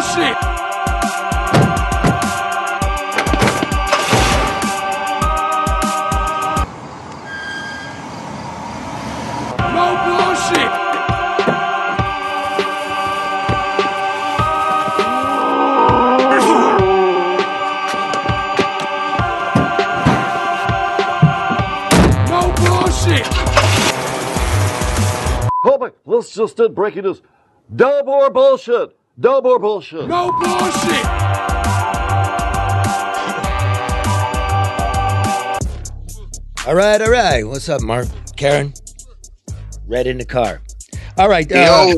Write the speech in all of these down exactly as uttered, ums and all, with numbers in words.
bullshit. No bullshit. No bullshit. Oh my, let's just did breaking news. Dub or bullshit. Dub or bullshit. No bullshit. All right, all right. What's up, Mark? Karen? Red in the car. All right. Uh,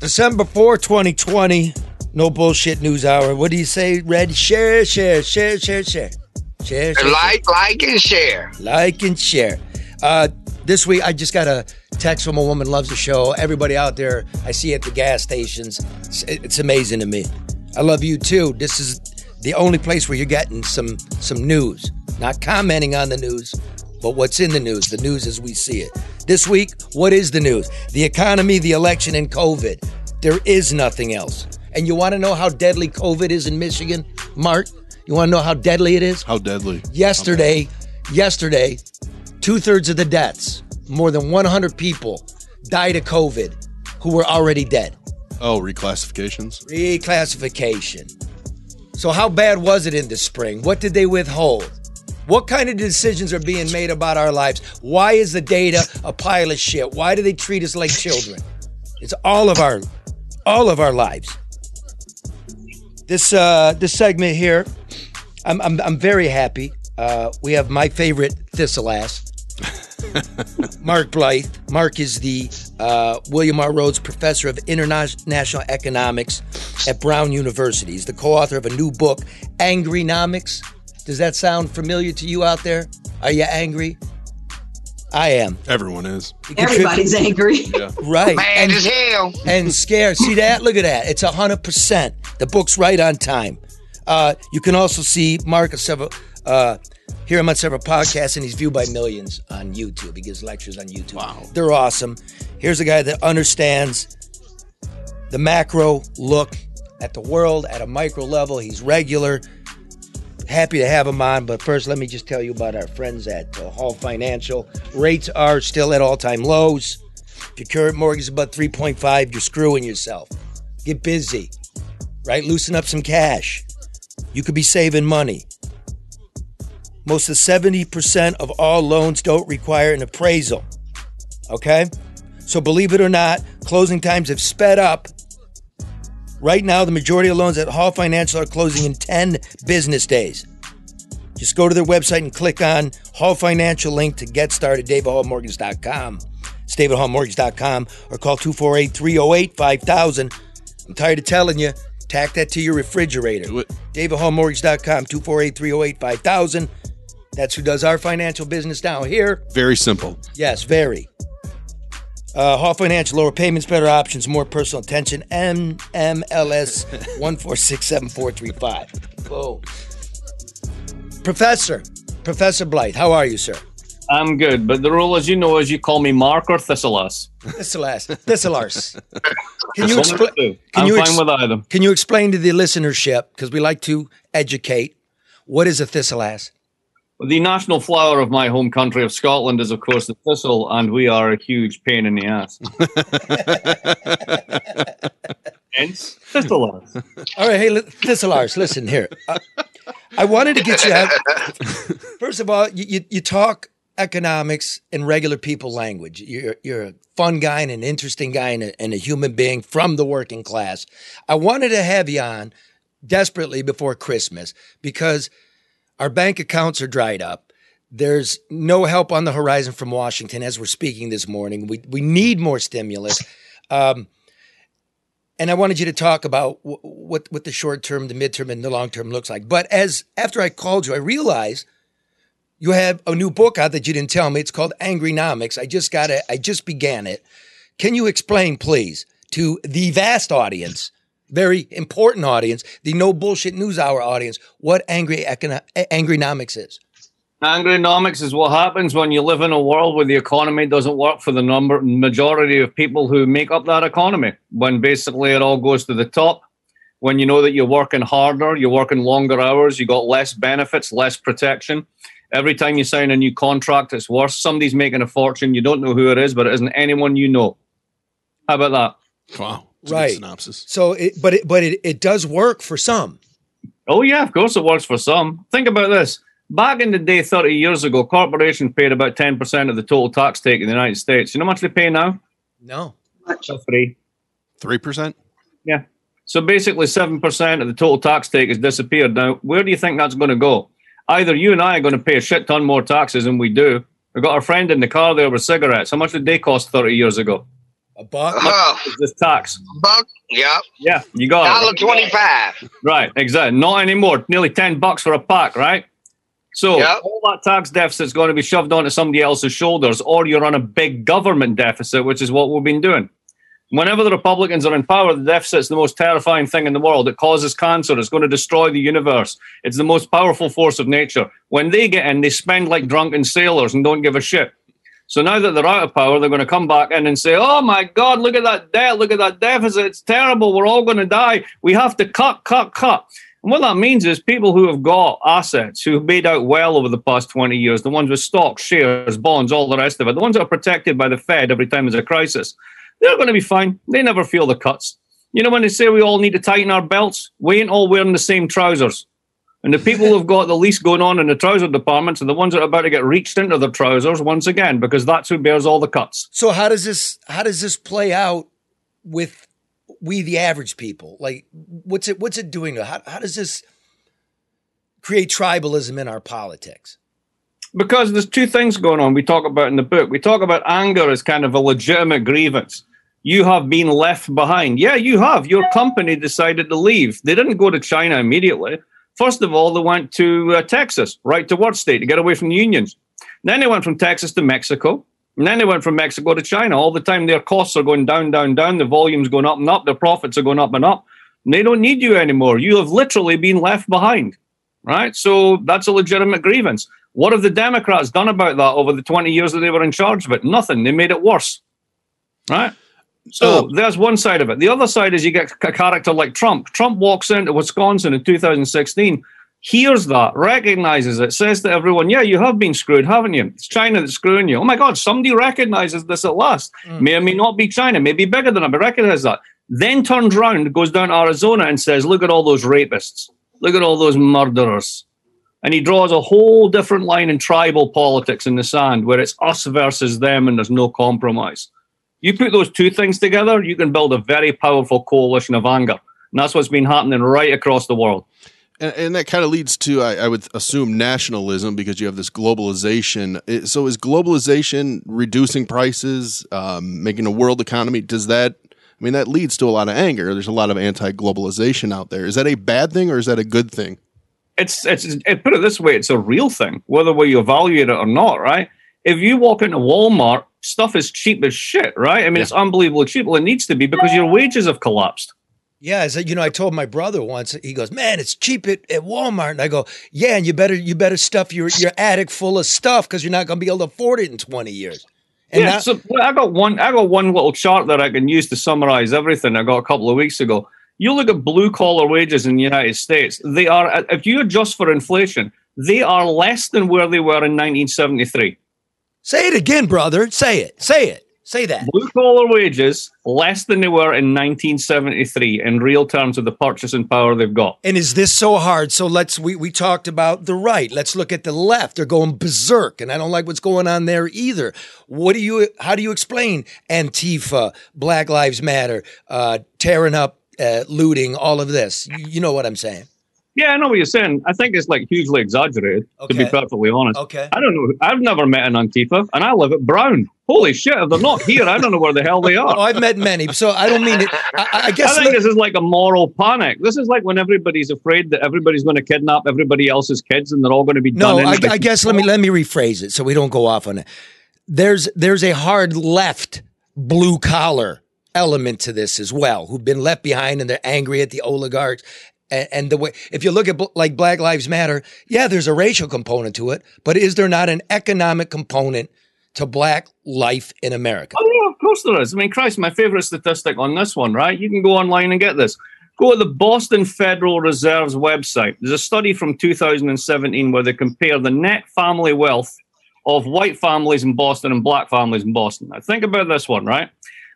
December fourth, twenty twenty. No bullshit news hour. What do you say, Red? Share, share, share, share, share. Share, share. Like, share. like, and share. Like and share. Uh, this week, I just got a text from a woman, loves the show. Everybody out there, I see at the gas stations. It's, it's amazing to me. I love you too. This is the only place where you're getting some some news. Not commenting on the news, but what's in the news. The news as we see it. This week, what is the news? The economy, the election, and COVID. There is nothing else. And you want to know how deadly COVID is in Michigan, Mark? You want to know how deadly it is? How deadly? Yesterday, okay. yesterday, two-thirds of the deaths, more than one hundred people, died of COVID who were already dead. Oh, reclassifications? Reclassification. So how bad was it in the spring? What did they withhold? What kind of decisions are being made about our lives? Why is the data a pile of shit? Why do they treat us like children? It's all of our, all of our lives. This uh, this segment here, I'm I'm, I'm very happy. Uh, we have my favorite thistleass, Mark Blyth. Mark is the uh, William R. Rhodes Professor of International Economics at Brown University. He's the co-author of a new book, Angrynomics. Does that sound familiar to you out there? Are you angry? I am. Everyone is. Everybody's angry. Yeah. Right. Mad and, as hell. And scared. See that? Look at that. It's one hundred percent. The book's right on time. Uh, you can also see Mark on several, uh, hear him on several podcasts, and he's viewed by millions on YouTube. He gives lectures on YouTube. Wow. They're awesome. Here's a guy that understands the macro look at the world at a micro level. He's regular. Happy to have them on, but first let me just tell you about our friends at uh, Hall Financial. Rates are still at all-time lows. If your current mortgage is about three point five, you're screwing yourself. Get busy, right? Loosen up some cash. You could be saving money. Most of seventy percent of all loans don't require an appraisal, okay? So believe it or not, closing times have sped up. Right now, the majority of loans at Hall Financial are closing in ten business days. Just go to their website and click on Hall Financial link to get started, David Hall Mortgage dot com. It's David Hall Mortgage dot com or call two four eight, three oh eight, five thousand. I'm tired of telling you, tack that to your refrigerator. Do it. David Hall Mortgage dot com, two four eight, three oh eight, five thousand. That's who does our financial business down here. Very simple. Yes, very. Uh, Hall Financial, lower payments, better options, more personal attention. M M L S one four six seven four three five. Boom. Professor, Professor Blyth, how are you, sir? I'm good, but the rule, as you know, is you call me Mark or Thistleass. Thistleass. Thistleass. Can you explain? I'm you ex- fine with either. Can you explain to the listenership, because we like to educate, what is a thistleass? The national flower of my home country of Scotland is, of course, the thistle, and we are a huge pain in the ass. Hence, thistlears. All right, hey, thistlears, listen here. Uh, I wanted to get you out. First of all, you, you, you talk economics in regular people language. You're, you're a fun guy and an interesting guy and a, and a human being from the working class. I wanted to have you on desperately before Christmas because our bank accounts are dried up. There's no help on the horizon from Washington as we're speaking this morning. We we need more stimulus. Um, and I wanted you to talk about w- what, what the short term, the midterm, and the long term looks like. But as after I called you, I realized you have a new book out that you didn't tell me. It's called Angrynomics. I just got it. I just began it. Can you explain, please, to the vast audience, very important audience, the No Bullshit News Hour audience, what angry econo- Angrynomics is? Angrynomics is what happens when you live in a world where the economy doesn't work for the number majority of people who make up that economy, when basically it all goes to the top. when you know that you're working harder, you're working longer hours, you got less benefits, less protection. Every time you sign a new contract, it's worse. Somebody's making a fortune. You don't know who it is, but it isn't anyone you know. How about that? Wow. That's right. A good synopsis. So, it, but it, but it, it does work for some. Oh, yeah, of course it works for some. Think about this. Back in the day, thirty years ago, corporations paid about ten percent of the total tax take in the United States. You know how much they pay now? No. Much. Three. three percent? Yeah. So basically seven percent of the total tax take has disappeared. Now, where do you think that's going to go? Either you and I are going to pay a shit ton more taxes than we do. We've got our friend in the car there with cigarettes. How much did they cost thirty years ago? A buck? Uh, this tax. A buck, yeah. Yeah, you got it. one dollar twenty-five. Right, exactly. Not anymore. Nearly ten bucks for a pack, right? So yep. all that tax deficit is going to be shoved onto somebody else's shoulders, or you're on a big government deficit, which is what we've been doing. Whenever the Republicans are in power, the deficit's the most terrifying thing in the world. It causes cancer. It's going to destroy the universe. It's the most powerful force of nature. When they get in, they spend like drunken sailors and don't give a shit. So now that they're out of power, they're going to come back in and say, oh, my God, look at that debt. Look at that deficit. It's terrible. We're all going to die. We have to cut, cut, cut. And what that means is people who have got assets, who have made out well over the past twenty years, the ones with stocks, shares, bonds, all the rest of it, the ones that are protected by the Fed every time there's a crisis, they're going to be fine. They never feel the cuts. You know, when they say we all need to tighten our belts, we ain't all wearing the same trousers. And the people who've got the least going on in the trouser departments are the ones that are about to get reached into their trousers once again, because that's who bears all the cuts. So how does this how does this play out with we, the average people? Like, what's it what's it doing? How, how does this create tribalism in our politics? Because there's two things going on we talk about in the book. We talk about anger as kind of a legitimate grievance. You have been left behind. Yeah, you have. Your company decided to leave. They didn't go to China immediately. First of all, they went to uh, Texas, right to work state, to get away from the unions. And then they went from Texas to Mexico. And then they went from Mexico to China. All the time, their costs are going down, down, down. The volume's going up and up. Their profits are going up and up. And they don't need you anymore. You have literally been left behind, right? So that's a legitimate grievance. What have the Democrats done about that over the twenty years that they were in charge of it? Nothing. They made it worse, right? So oh. there's one side of it. The other side is you get a character like Trump. Trump walks into Wisconsin in two thousand sixteen, hears that, recognizes it, says to everyone, yeah, you have been screwed, haven't you? It's China that's screwing you. Oh, my God, somebody recognizes this at last. Mm. May or may not be China, may be bigger than it, but recognize that. Then turns around, goes down to Arizona and says, look at all those rapists. Look at all those murderers. And he draws a whole different line in tribal politics in the sand where it's us versus them and there's no compromise. You put those two things together, you can build a very powerful coalition of anger. And that's what's been happening right across the world. And, and that kind of leads to, I, I would assume, nationalism, because you have this globalization. So is globalization reducing prices, um, making a world economy, does that, I mean, that leads to a lot of anger. There's a lot of anti-globalization out there. Is that a bad thing or is that a good thing? It's, it's, it, put it this way, it's a real thing, whether we evaluate it or not, right? If you walk into Walmart, stuff is cheap as shit, right? I mean, yeah. It's unbelievably cheap. Well, it needs to be because your wages have collapsed. Yeah, so, you know, I told my brother once, he goes, man, it's cheap at, at Walmart. And I go, yeah, and you better you better stuff your, your attic full of stuff because you're not going to be able to afford it in twenty years. And yeah, that- so I got one. I got one little chart that I can use to summarize everything I got a couple of weeks ago. You look at blue-collar wages in the United States, they are, if you adjust for inflation, they are less than where they were in nineteen seventy-three. Say it again, brother. Say it. Say it. Say that. Blue-collar wages, less than they were in nineteen seventy-three in real terms of the purchasing power they've got. And is this so hard? So let's, we, we talked about the right. Let's look at the left. They're going berserk, and I don't like what's going on there either. What do you, how do you explain Antifa, Black Lives Matter, uh, tearing up, Uh, looting, all of this? You, you know what I'm saying? Yeah, I know what you're saying. I think it's like hugely exaggerated, okay, to be perfectly honest. Okay. I don't know. I've never met an Antifa, and I live at Brown. Holy shit, if they're not here, I don't know where the hell they are. Oh, I've met many, so I don't mean it. I, I guess I think look, this is like a moral panic. This is like when everybody's afraid that everybody's going to kidnap everybody else's kids, and they're all going to be no, done. No, I, I guess let me let me rephrase it so we don't go off on it. There's there's a hard left blue collar element to this as well, who've been left behind and they're angry at the oligarchs. And, and the way, if you look at bl- like Black Lives Matter, yeah, there's a racial component to it, but is there not an economic component to Black life in America? Oh, yeah, of course there is. I mean, Christ, my favorite statistic on this one, right? You can go online and get this. Go to the Boston Federal Reserve's website. There's a study from two thousand seventeen where they compare the net family wealth of white families in Boston and black families in Boston. Now, think about this one, right?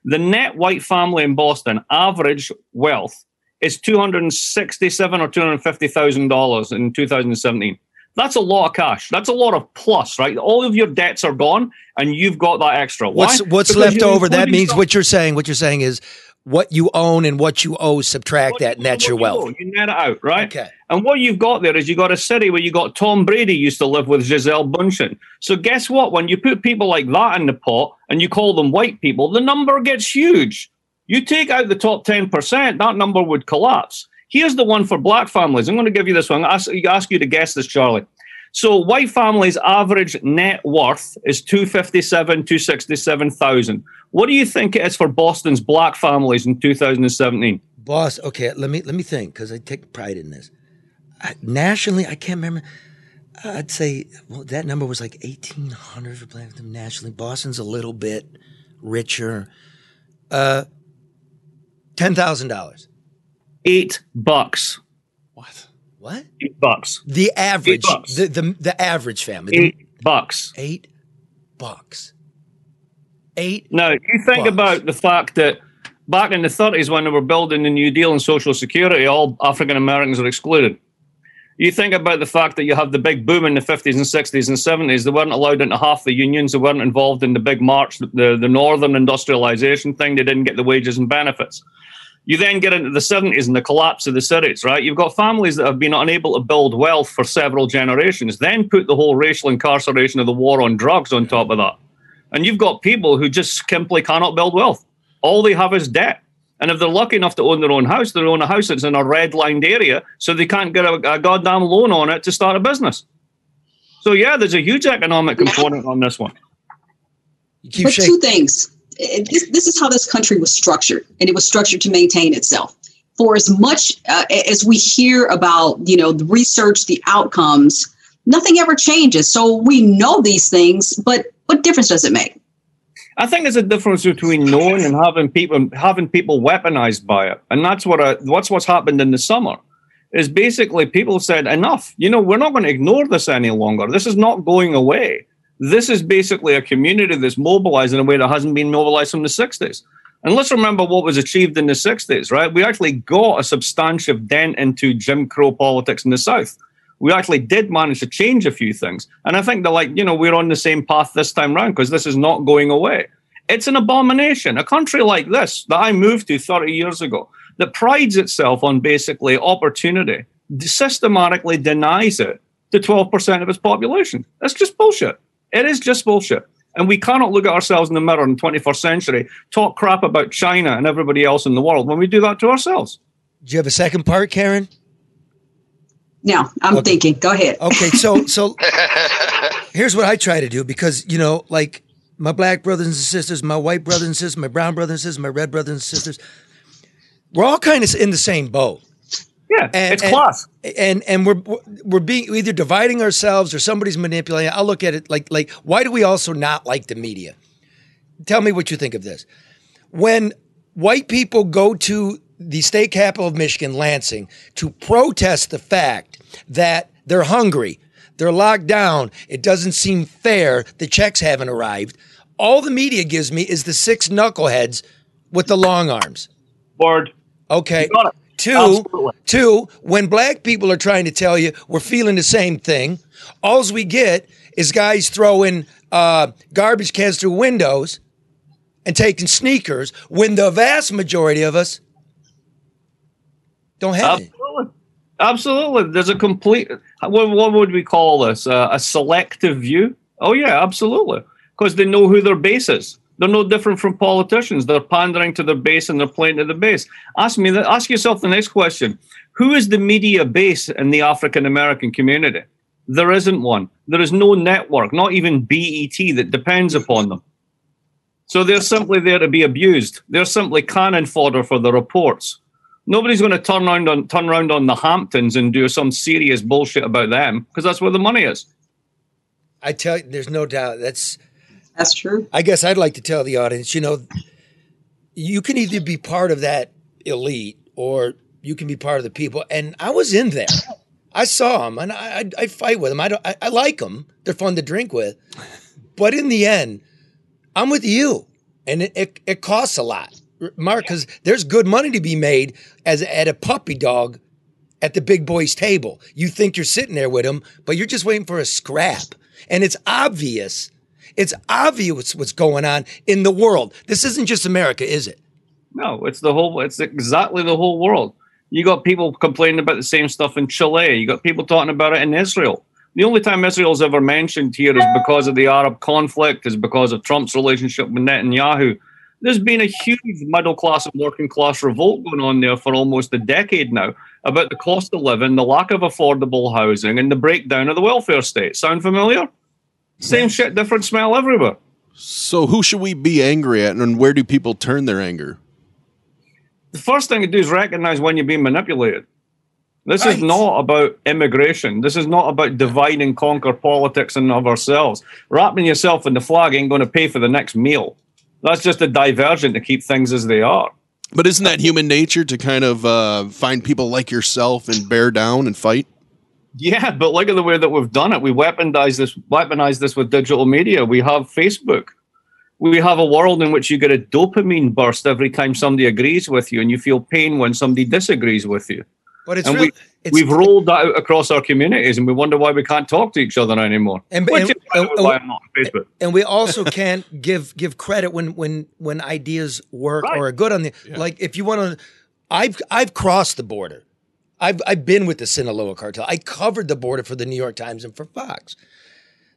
The net white family in Boston average wealth is two hundred sixty-seven thousand dollars or two hundred fifty thousand dollars in two thousand seventeen. That's a lot of cash. That's a lot of plus, right? All of your debts are gone, and you've got that extra. Why? What's, what's left over? That means stuff. What you're saying. What you're saying is what you own and what you owe. Subtract what that, and that's your you wealth. Owe. You net it out, right? Okay. And what you've got there is you got a city where you got Tom Brady used to live with Gisele Bundchen. So guess what? When you put people like that in the pot and you call them white people, the number gets huge. You take out the top ten percent, that number would collapse. Here's the one for black families. I'm going to give you this one. I ask, ask you to guess this, Charlie. So white families' average net worth is two hundred fifty-seven thousand dollars, two hundred sixty-seven thousand dollars. What do you think it is for Boston's black families in two thousand seventeen? Boss, okay, let me let me think, because I take pride in this. I, nationally, I can't remember. I'd say well, that number was like eighteen hundred for black them nationally. Boston's a little bit richer. Uh, ten thousand dollars. Eight bucks. What? What? Eight bucks. The average. Bucks. The, the the average family. Eight the, bucks. Eight bucks. Eight. Now, you think bucks. About the fact that back in the thirties, when they were building the New Deal and Social Security, all African Americans were excluded. You think about the fact that you have the big boom in the fifties and sixties and seventies. They weren't allowed into half the unions. They weren't involved in the big march, the, the northern industrialization thing. They didn't get the wages and benefits. You then get into the seventies and the collapse of the cities, right? You've got families that have been unable to build wealth for several generations, then put the whole racial incarceration of the war on drugs on top of that. And you've got people who just simply cannot build wealth. All they have is debt. And if they're lucky enough to own their own house, they own a house that's in a red-lined area, so they can't get a, a goddamn loan on it to start a business. So, yeah, there's a huge economic component on this one. You keep but shaking. Two things. This, this is how this country was structured, and it was structured to maintain itself. For as much uh, as we hear about, you know, the research, the outcomes, nothing ever changes. So we know these things, but what difference does it make? I think there's a difference between knowing and having people having people weaponized by it, and that's what I, what's what's happened in the summer. Is basically people said enough. You know, we're not going to ignore this any longer. This is not going away. This is basically a community that's mobilized in a way that hasn't been mobilized from the sixties. And let's remember what was achieved in the sixties, right? We actually got a substantive dent into Jim Crow politics in the South. We actually did manage to change a few things. And I think they're like, you know, we're on the same path this time round because this is not going away. It's an abomination. A country like this that I moved to thirty years ago that prides itself on basically opportunity systematically denies it to twelve percent of its population. That's just bullshit. It is just bullshit. And we cannot look at ourselves in the mirror in the twenty-first century, talk crap about China and everybody else in the world when we do that to ourselves. Do you have a second part, Karen? No, I'm okay. thinking. Go ahead. Okay, so so here's what I try to do because, you know, like my black brothers and sisters, my white brothers and sisters, my brown brothers and sisters, my red brothers and sisters, we're all kind of in the same boat. Yeah, and, it's and, class, and and we're we're being either dividing ourselves or somebody's manipulating. I look at it like like why do we also not like the media? Tell me what you think of this. When white people go to the state capital of Michigan, Lansing, to protest the fact that they're hungry, they're locked down, it doesn't seem fair, the checks haven't arrived. All the media gives me is the six knuckleheads with the long arms. Word. Okay. Two, Absolutely. two, when black people are trying to tell you we're feeling the same thing, alls we get is guys throwing uh, garbage cans through windows and taking sneakers when the vast majority of us don't have Absolutely. it. Absolutely. There's a complete, what, what would we call this? Uh, a selective view? Oh, yeah, absolutely. Because they know who their base is. They're no different from politicians. They're pandering to their base and they're playing to the base. Ask me, that, ask yourself the next question. Who is the media base in the African-American community? There isn't one. There is no network, not even B E T, that depends upon them. So they're simply there to be abused. They're simply cannon fodder for the reports. Nobody's going to turn around on, turn around on the Hamptons and do some serious bullshit about them because that's where the money is. I tell you, there's no doubt that's... That's true. I guess I'd like to tell the audience, you know, you can either be part of that elite or you can be part of the people. And I was in there. I saw them, and I, I, I fight with them. I don't. I, I like them. They're fun to drink with. But in the end, I'm with you, and it, it, it costs a lot, Mark, because there's good money to be made as at a puppy dog at the big boy's table. You think you're sitting there with them, but you're just waiting for a scrap. And it's obvious. It's obvious what's going on in the world. This isn't just America, is it? No, it's the whole. It's exactly the whole world. You got people complaining about the same stuff in Chile. You got people talking about it in Israel. The only time Israel's ever mentioned here is because of the Arab conflict, is because of Trump's relationship with Netanyahu. There's been a huge middle class and working class revolt going on there for almost a decade now about the cost of living, the lack of affordable housing, and the breakdown of the welfare state. Sound familiar? Same shit, different smell everywhere. So who should we be angry at, and where do people turn their anger? The first thing to do is recognize when you're being manipulated. This right. is not about immigration. This is not about divide and conquer politics and of ourselves. Wrapping yourself in the flag ain't going to pay for the next meal. That's just a diversion to keep things as they are. But isn't that human nature to kind of uh, find people like yourself and bear down and fight? Yeah, but look at the way that we've done it. We weaponize this, weaponize this with digital media. We have Facebook. We have a world in which you get a dopamine burst every time somebody agrees with you, and you feel pain when somebody disagrees with you. But it's, and real, we, it's we've rolled that out across our communities, and we wonder why we can't talk to each other anymore. And, and, and, and, and we also can't give give credit when when when ideas work right. or are good on the yeah. like. If you want to, I've I've crossed the border. I've I've been with the Sinaloa cartel. I covered the border for the New York Times and for Fox.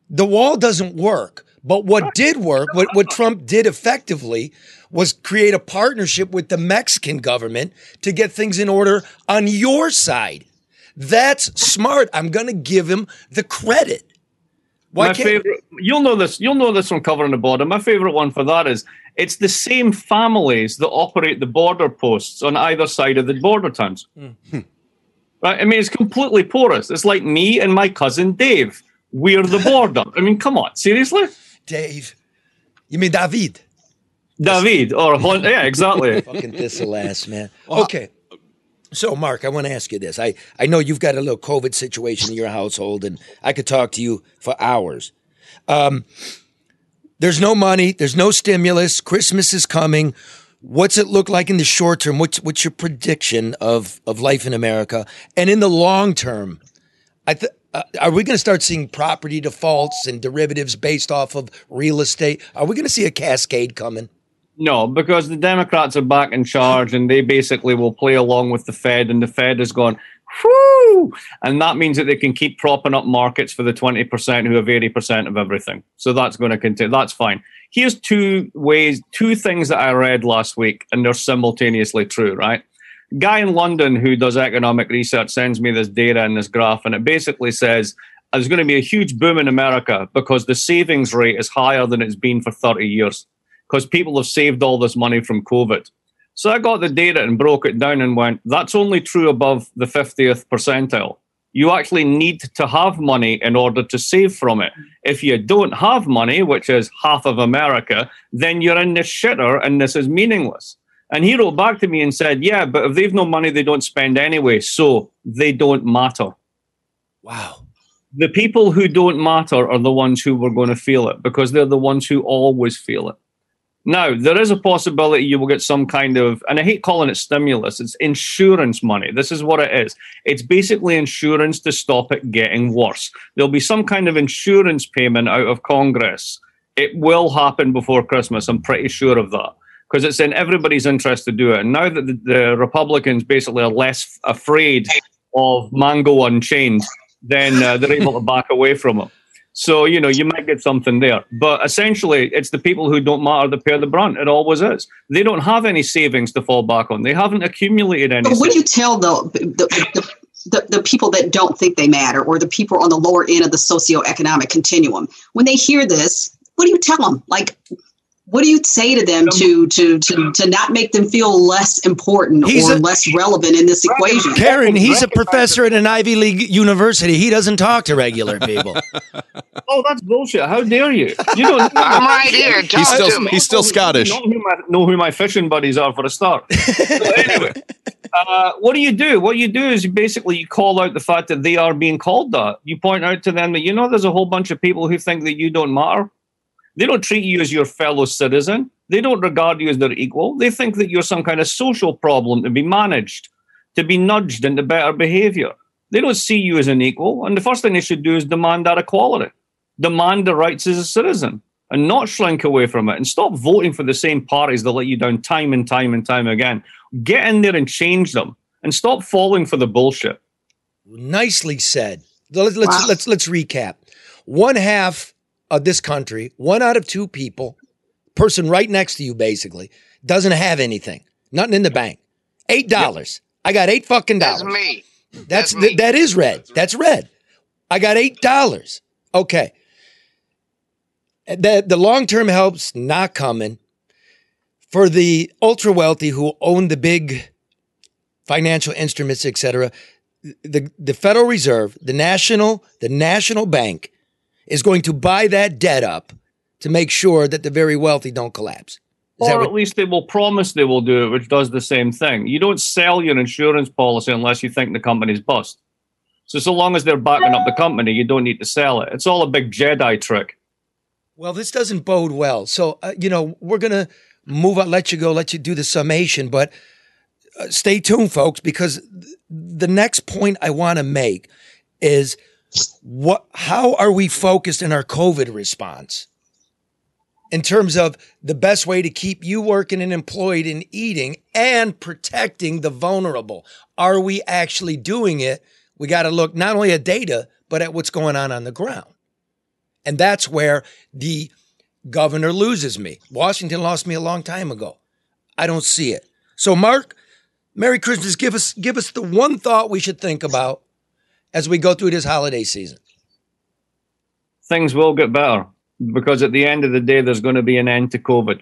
The wall doesn't work. But what did work, what, what Trump did effectively, was create a partnership with the Mexican government to get things in order on your side. That's smart. I'm going to give him the credit. Why My can't- favorite, you'll know this. You'll know this from covering the border. My favorite one for that is it's the same families that operate the border posts on either side of the border towns. Mm-hmm. Right? I mean, it's completely porous. It's like me and my cousin Dave. We're the border. I mean, come on, seriously. Dave, you mean David? David, or Hon- yeah, exactly. Fucking this'll ass, man. Okay, so Mark, I want to ask you this. I, I know you've got a little COVID situation in your household, and I could talk to you for hours. Um, there's no money. There's no stimulus. Christmas is coming. What's it look like in the short term? What's what's your prediction of of life in America, and in the long term? I think. Uh, are we going to start seeing property defaults and derivatives based off of real estate? Are we going to see a cascade coming? No, because the Democrats are back in charge, and they basically will play along with the Fed, and the Fed has gone, whoo! And that means that they can keep propping up markets for the twenty percent who have eighty percent of everything. So that's going to continue. That's fine. Here's two ways, two things that I read last week, and they're simultaneously true, right? Guy in London who does economic research sends me this data and this graph, and it basically says there's going to be a huge boom in America because the savings rate is higher than it's been for thirty years because people have saved all this money from COVID. So I got the data and broke it down and went, that's only true above the fiftieth percentile. You actually need to have money in order to save from it. If you don't have money, which is half of America, then you're in this shitter and this is meaningless. And he wrote back to me and said, yeah, but if they've no money, they don't spend anyway, so they don't matter. Wow. The people who don't matter are the ones who were going to feel it because they're the ones who always feel it. Now, there is a possibility you will get some kind of, and I hate calling it stimulus, it's insurance money. This is what it is. It's basically insurance to stop it getting worse. There'll be some kind of insurance payment out of Congress. It will happen before Christmas. I'm pretty sure of that. Because it's in everybody's interest to do it. And now that the, the Republicans basically are less f- afraid of Mango Unchained, then uh, they're able to back away from it. So, you know, you might get something there. But essentially, it's the people who don't matter that bear the brunt. It always is. They don't have any savings to fall back on. They haven't accumulated any. But would you tell the the, the, the the people that don't think they matter, or the people on the lower end of the socioeconomic continuum, when they hear this, what do you tell them? Like, what do you say to them to to to, to not make them feel less important he's or a, less relevant in this equation? Karen, he's a professor at an Ivy League university. He doesn't talk to regular people. Oh, that's bullshit. How dare you? You don't know I'm right here. Talk he's still, to me. He's still Scottish. You know who, my, know who my fishing buddies are for a start. So anyway, uh, what do you do? What you do is you basically you call out the fact that they are being called that. You point out to them that, you know, there's a whole bunch of people who think that you don't matter. They don't treat you as your fellow citizen. They don't regard you as their equal. They think that you're some kind of social problem to be managed, to be nudged into better behavior. They don't see you as an equal. And the first thing they should do is demand that equality, demand the rights as a citizen, and not shrink away from it, and stop voting for the same parties that let you down time and time and time again. Get in there and change them, and stop falling for the bullshit. Nicely said. Let's, let's, wow. let's, let's recap. One half of this country, one out of two people, person right next to you basically, doesn't have anything, nothing in the bank. Eight dollars. Yep. I got eight fucking dollars. That's me. That's, That's me. Th- that is red. That's red. I got eight dollars. Okay. The, the long-term help's not coming. For the ultra-wealthy who own the big financial instruments, et cetera, the, the Federal Reserve, the national, the national bank is going to buy that debt up to make sure that the very wealthy don't collapse. Is or what- at least they will promise they will do it, which does the same thing. You don't sell your insurance policy unless you think the company's bust. So so long as they're backing up the company, you don't need to sell it. It's all a big Jedi trick. Well, this doesn't bode well. So, uh, you know, we're going to move on, let you go, let you do the summation. But uh, stay tuned, folks, because th- the next point I want to make is what? How are we focused in our COVID response in terms of the best way to keep you working and employed and eating and protecting the vulnerable? Are we actually doing it? We got to look not only at data, but at what's going on on the ground. And that's where the governor loses me. Washington lost me a long time ago. I don't see it. So, Mark, Merry Christmas. Give us give us the one thought we should think about as we go through this holiday season. Things will get better because at the end of the day, there's going to be an end to COVID.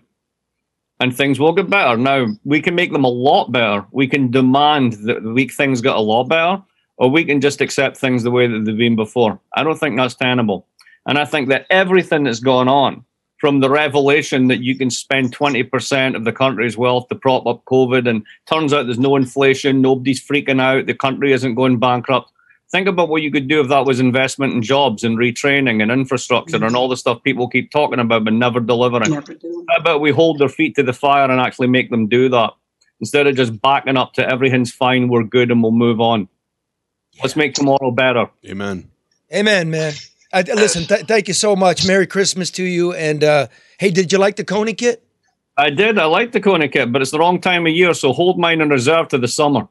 And things will get better. Now, we can make them a lot better. We can demand that the weak things get a lot better, or we can just accept things the way that they've been before. I don't think that's tenable. And I think that everything that's gone on, from the revelation that you can spend twenty percent of the country's wealth to prop up COVID, and turns out there's no inflation, nobody's freaking out, the country isn't going bankrupt. Think about what you could do if that was investment in jobs and retraining and infrastructure mm-hmm. and all the stuff people keep talking about but never delivering. Never do. How about we hold their feet to the fire and actually make them do that instead of just backing up to everything's fine, we're good, and we'll move on. Yeah. Let's make tomorrow better. Amen. Amen, man. I, listen, th- thank you so much. Merry Christmas to you. And, uh, hey, did you like the Coney kit? I did. I like the Coney kit, but it's the wrong time of year, so hold mine in reserve to the summer.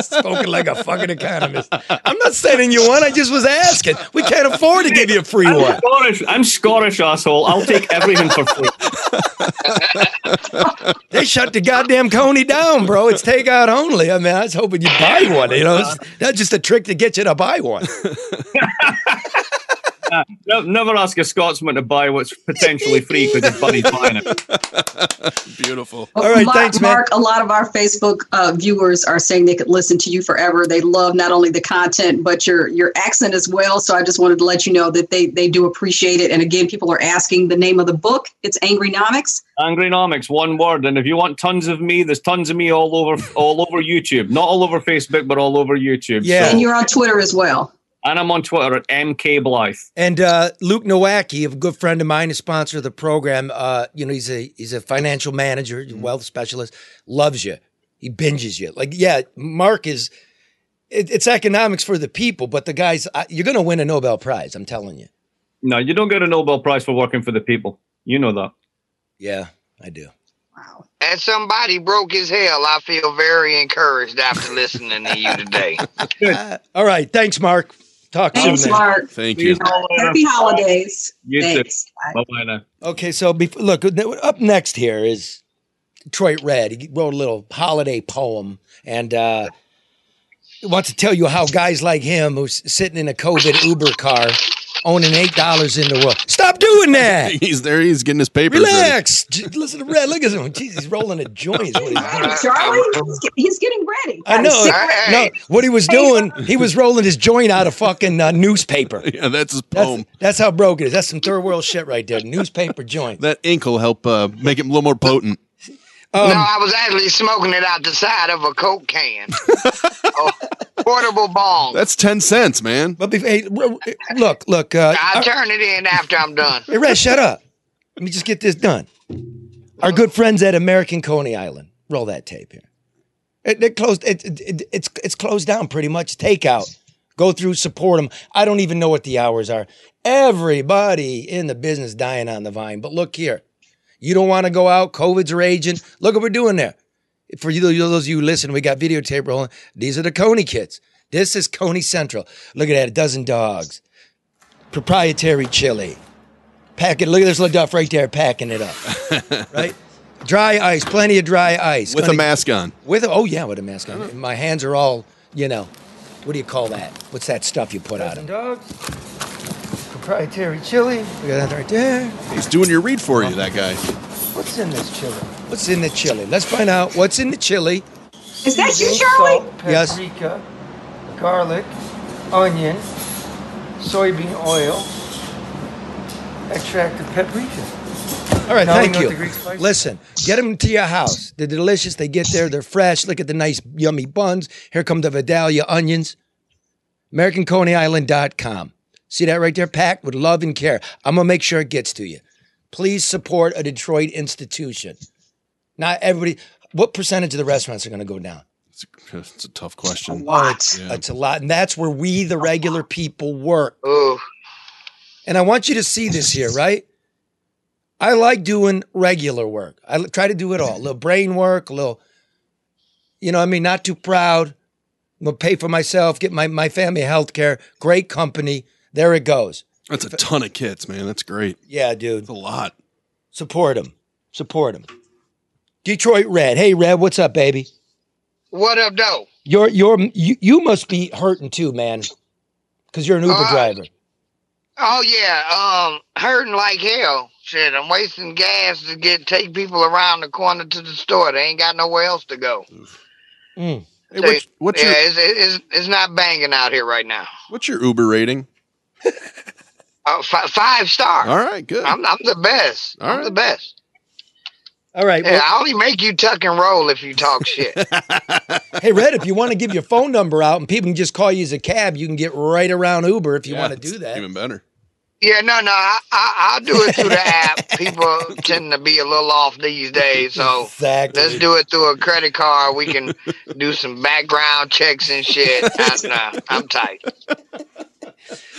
Spoken like a fucking economist. I'm not sending you one. I just was asking. We can't afford to give you a free I'm one. Scottish. I'm Scottish, asshole. I'll take everything for free. They shut the goddamn Coney down, bro. It's takeout only. I mean, I was hoping you'd buy one. You know, that's just a trick to get you to buy one. Uh, no, never ask a Scotsman to buy what's potentially free because his buddy's buying it. Beautiful. Well, all right, Mark, thanks, man. Mark, a lot of our Facebook uh, viewers are saying they could listen to you forever. They love not only the content, but your your accent as well. So I just wanted to let you know that they, they do appreciate it. And again, people are asking the name of the book. It's Angrynomics. Angrynomics, one word. And if you want tons of me, there's tons of me all over all over YouTube. Not all over Facebook, but all over YouTube. Yeah, so. And you're on Twitter as well. And I'm on Twitter at M K Blyth. And uh, Luke Nowacki, a good friend of mine, is sponsor of the program. Uh, you know, he's a he's a financial manager, wealth specialist. Loves you. He binges you. Like, yeah, Mark is. It, it's economics for the people, but the guys, I, you're going to win a Nobel Prize. I'm telling you. No, you don't get a Nobel Prize for working for the people. You know that. Yeah, I do. Wow. And somebody broke his hell. I feel very encouraged after listening to you today. Uh, all right, thanks, Mark. Talk Thanks, soon, Mark. Thank you. Happy holidays. You Thanks. Too. Bye-bye now. Okay, so bef- look, up next here is Detroit Red. He wrote a little holiday poem and uh, wants to tell you how guys like him who's sitting in a COVID Uber car owning eight dollars in the world. Stop doing that. He's there. He's getting his papers. Relax. Listen to Red. Look at him. Jeez, he's rolling a joint. He's, uh, Charlie, he's getting ready. I know. Right. No, what he was doing, he was rolling his joint out of fucking uh, newspaper. Yeah, that's his poem. That's, that's how broke it is. That's some third world shit right there. Newspaper joint. That ink will help uh, make it a little more potent. Um, no, I was actually smoking it out the side of a Coke can. Oh, portable bong. That's ten cents, man. But be, hey, look, look. Uh, I'll turn it in after I'm done. Hey, Red, shut up. Let me just get this done. Our good friends at American Coney Island. Roll that tape here. It, it closed, it, it, it's, it's closed down pretty much. Takeout. Go through, support them. I don't even know what the hours are. Everybody in the business dying on the vine. But look here. You don't want to go out. COVID's raging. Look what we're doing there. For you, those of you listening, we got videotape rolling. These are the Coney kids. This is Coney Central. Look at that. A dozen dogs. Proprietary chili. Pack it. Look at this little duff right there packing it up. Right? Dry ice. Plenty of dry ice. With Gonna, a mask on. With a, Oh, yeah, with a mask on. Oh. My hands are all, you know, what do you call that? What's that stuff you put out of? Dogs. Proprietary chili. We got that right there. He's doing your read for you, that guy. What's in this chili? What's in the chili? Let's find out what's in the chili. Is that you, Charlie? Salt, paprika, yes. Garlic, onion, soybean oil, extract of paprika. All right, now thank you. Listen, get them to your house. They're delicious. They get there. They're fresh. Look at the nice, yummy buns. Here come the Vidalia onions. American Coney Island dot com. See that right there? Packed with love and care. I'm going to make sure it gets to you. Please support a Detroit institution. Not everybody. What percentage of the restaurants are going to go down? It's a, it's a tough question. It's a lot. It's, yeah. it's a lot. And that's where we, the regular people, work. Ooh. And I want you to see this here, right? I like doing regular work. I try to do it all. A little brain work, a little, you know what I mean? Not too proud. I'm going to pay for myself, get my, my family health care. Great company. There it goes. That's a ton of kids, man. That's great. Yeah, dude. That's a lot. Support them. Support them. Detroit Red. Hey, Red, what's up, baby? What up, though? You're, you're, you, you must be hurting, too, man, because you're an Uber uh, driver. Oh, yeah. Um, hurting like hell. Shit, I'm wasting gas to get take people around the corner to the store. They ain't got nowhere else to go. Mm. Hey, so, what's, what's yeah, your... it's, it's, it's not banging out here right now. What's your Uber rating? Oh, f- five stars. All right, good. I'm, I'm the best. All I'm right. the best. All right. Yeah, well, I only make you tuck and roll if you talk shit. Hey, Red, if you want to give your phone number out and people can just call you as a cab, you can get right around Uber if you yeah, want to do that. Even better. Yeah, no, no, I, I, I'll do it through the app. People tend to be a little off these days, so exactly. Let's do it through a credit card. We can do some background checks and shit. I, nah, I'm tight.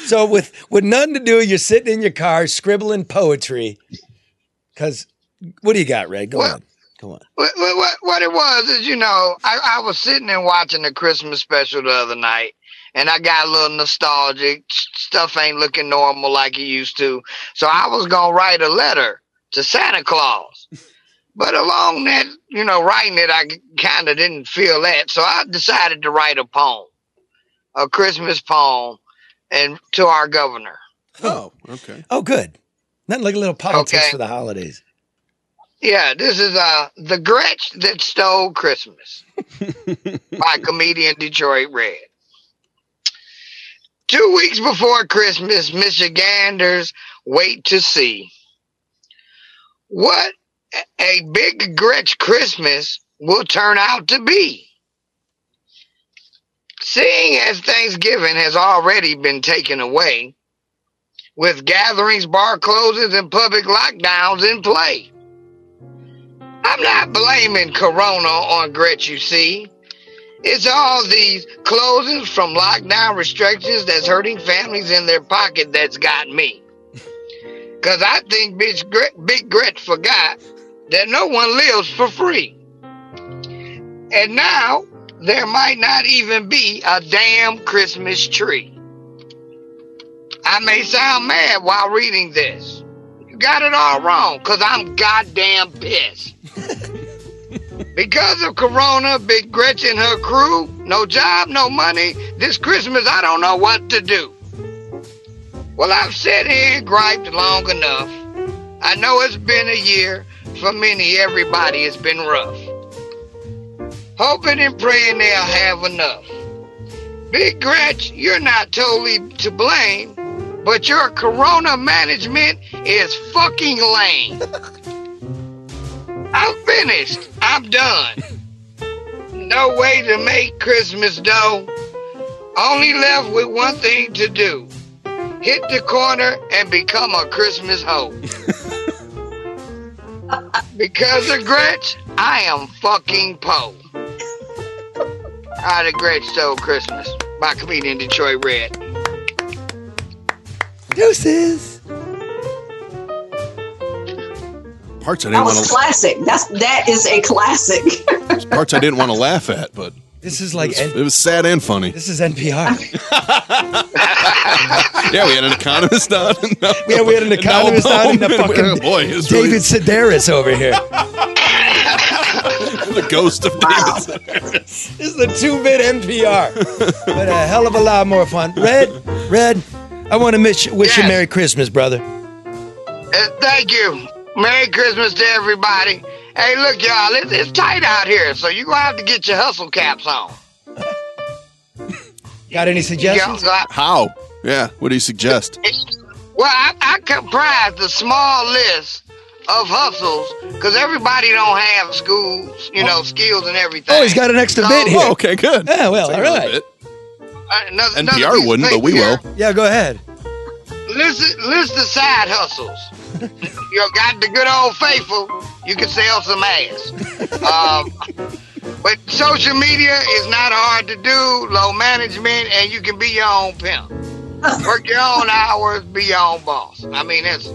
So with, with nothing to do, you're sitting in your car scribbling poetry. Because what do you got, Red? Go well, on. Go on. What, what, what it was is, you know, I, I was sitting and watching the Christmas special the other night, and I got a little nostalgic. Stuff ain't looking normal like it used to. So I was going to write a letter to Santa Claus. But along that, you know, writing it, I kind of didn't feel that. So I decided to write a poem, a Christmas poem. And to our governor. Oh, okay. Oh, good. Nothing like a little politics okay. for the holidays. Yeah, this is uh, The Gretch That Stole Christmas by comedian Detroit Red. Two weeks before Christmas, Michiganders wait to see what a big Gretch Christmas will turn out to be. Seeing as Thanksgiving has already been taken away, with gatherings, bar closings, and public lockdowns in play. I'm not blaming Corona on Gretch, you see. It's all these closings from lockdown restrictions that's hurting families in their pocket that's got me. Because I think bitch Gret- Big Gretch forgot that no one lives for free. And now... there might not even be a damn Christmas tree. I may sound mad while reading this. You got it all wrong, because I'm goddamn pissed. Because of Corona, Big Gretch and her crew, no job, no money, this Christmas I don't know what to do. Well, I've sat here and griped long enough. I know it's been a year. For many, everybody has been rough. Hoping and praying they'll have enough. Big Gretch, you're not totally to blame, but your Corona management is fucking lame. I'm finished. I'm done. No way to make Christmas dough. Only left with one thing to do. Hit the corner and become a Christmas hoe. Because of Gretch, I am fucking po. Out of Gretch Stole Christmas by comedian Detroit Red. Deuces. Parts I didn't that was wanna... classic. That's that is a classic. There's parts I didn't want to laugh at, but this is like it was, N- it was sad and funny. This is N P R. Yeah, we had an economist on. No, yeah, we had an economist on. And the fucking oh boy, David really... Sedaris over here. The ghost of wow. David Sedaris. This is the two-bit N P R. But a hell of a lot more fun. Red, Red, I want to miss, wish yes. you Merry Christmas, brother. Uh, thank you. Merry Christmas to everybody. Hey, look, y'all, it's, it's tight out here, so you're going to have to get your hustle caps on. Got any suggestions? Yo, I, How? Yeah, what do you suggest? Well, I, I comprise the small list of hustles because everybody don't have schools, you know, skills and everything. Oh, he's got an extra so, bit here. Oh, okay, good. Yeah, well, all right. Uh, another, N P R another wouldn't, but we here. will. Yeah, go ahead. List, list the side hustles. You got the good old faithful. You can sell some ass. Um, but social media is not hard to do. Low management, and you can be your own pimp. Work your own hours. Be your own boss. I mean, that's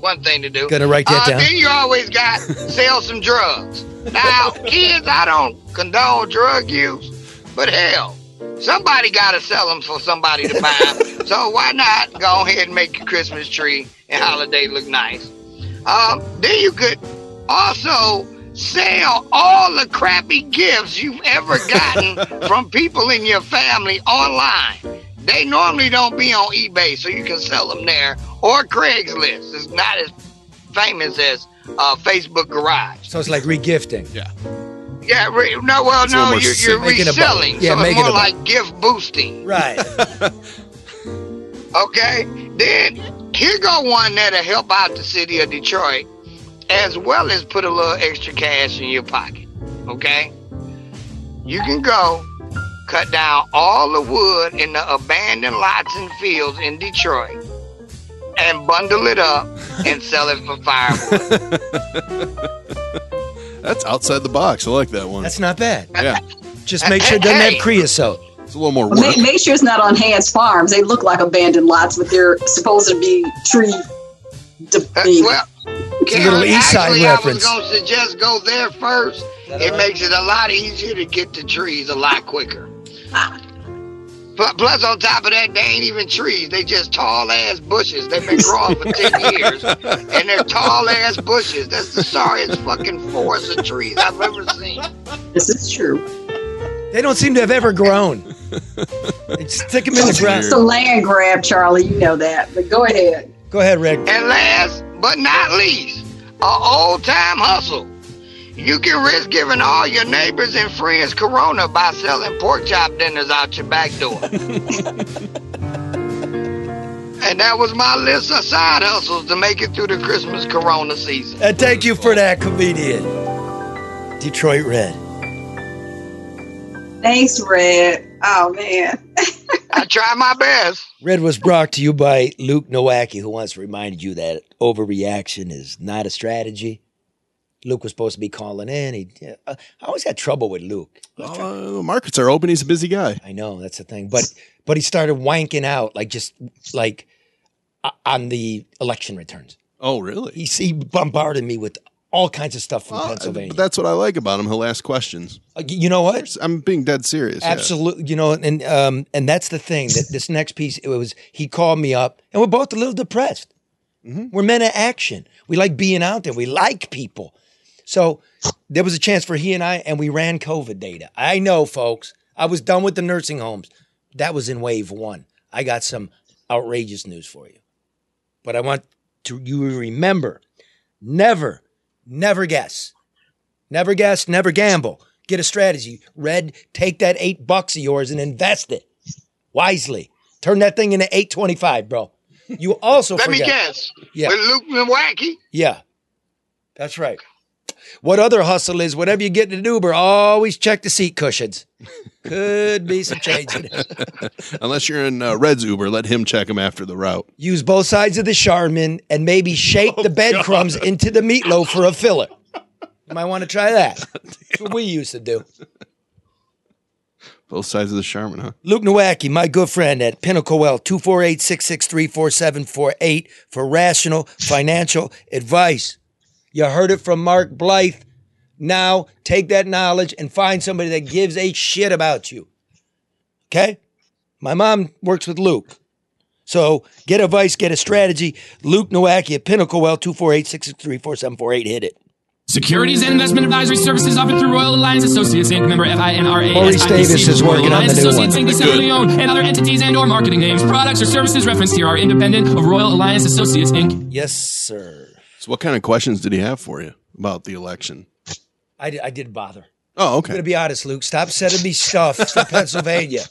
one thing to do. Gonna write that uh, down. Then you always got sell some drugs. Now, kids, I don't condone drug use, but hell, somebody gotta sell them for somebody to buy them. So why not go ahead and make your Christmas tree and holiday look nice? Um, then you could also sell all the crappy gifts you've ever gotten from people in your family online. They normally don't be on eBay, so you can sell them there or Craigslist. It's not as famous as uh, Facebook Garage. So it's like regifting. Yeah. Yeah, re- no, well, it's no, you're, you're reselling, yeah, so it's more it like gift boosting. Right. Okay, then here go one that'll help out the city of Detroit, as well as put a little extra cash in your pocket, okay? You can go cut down all the wood in the abandoned lots and fields in Detroit and bundle it up and sell it for firewood. That's outside the box. I like that one. That's not bad. Yeah. Just make sure it doesn't hey. have creosote. It's a little more work. Make, make sure it's not on Hans Farms. They look like abandoned lots, but they're supposed to be tree. De- uh, well, it's Karen, a little East Side actually, reference. I was going to suggest go there first. It right? makes it a lot easier to get to trees a lot quicker. Plus, on top of that, they ain't even trees. They just tall-ass bushes. They've been growing for ten years, and they're tall-ass bushes. That's the sorriest fucking forest of trees I've ever seen. This is true. They don't seem to have ever grown. Stick them in the ground. It's a land grab, Charlie. You know that. But go ahead. Go ahead, Rick. And last but not least, an old-time hustle. You can risk giving all your neighbors and friends corona by selling pork chop dinners out your back door. And that was my list of side hustles to make it through the Christmas corona season. And thank you for that, comedian. Detroit Red. Thanks, Red. Oh, man. I try my best. Red was brought to you by Luke Nowacki, who once reminded you that overreaction is not a strategy. Luke was supposed to be calling in. He, uh, I always had trouble with Luke. Uh, markets are open. He's a busy guy. I know, that's the thing. But but he started wanking out, like just like uh, on the election returns. Oh, really? He, he bombarded me with all kinds of stuff from uh, Pennsylvania. But that's what I like about him. He'll ask questions. Uh, you know what? I'm being dead serious. Absolutely. Yeah. You know, and um, and that's the thing. That this next piece, it was he called me up, and we're both a little depressed. Mm-hmm. We're men of action. We like being out there. We like people. So there was a chance for he and I, and we ran COVID data. I know, folks. I was done with the nursing homes. That was in wave one. I got some outrageous news for you. But I want to you remember, never, never guess. Never guess, never gamble. Get a strategy. Red, take that eight bucks of yours and invest it wisely. Turn that thing into eight twenty-five, bro. You also Let forget. me guess. Yeah. With Luke Nowacki. Yeah. That's right. What other hustle is whenever you get in an Uber, always check the seat cushions. Could be some change in it. Unless you're in uh, Red's Uber, let him check them after the route. Use both sides of the Charmin and maybe shake oh, the breadcrumbs into the meatloaf for a filler. You might want to try that. That's what we used to do. Both sides of the Charmin, huh? Luke Nowacki, my good friend at Pinnacle Wealth, two four eight, six six three, four seven four eight for rational financial advice. You heard it from Mark Blyth. Now take that knowledge and find somebody that gives a shit about you. Okay? My mom works with Luke. So get advice, get a strategy. Luke Nowacki at Pinnacle Wealth, two four eight, six six three, four seven four eight. Hit it. Securities and investment advisory services offered through Royal Alliance Associates, Incorporated. Member F I N R A. Maurice Davis is working on the new one. Alliance Associates, Incorporated is solely owned, and other entities and or marketing names, products, or services referenced here are independent of Royal Alliance Associates, Incorporated. Yes, sir. So what kind of questions did he have for you about the election? I, I didn't bother. Oh, okay. I'm going to be honest, Luke. Stop sending me stuff from Pennsylvania.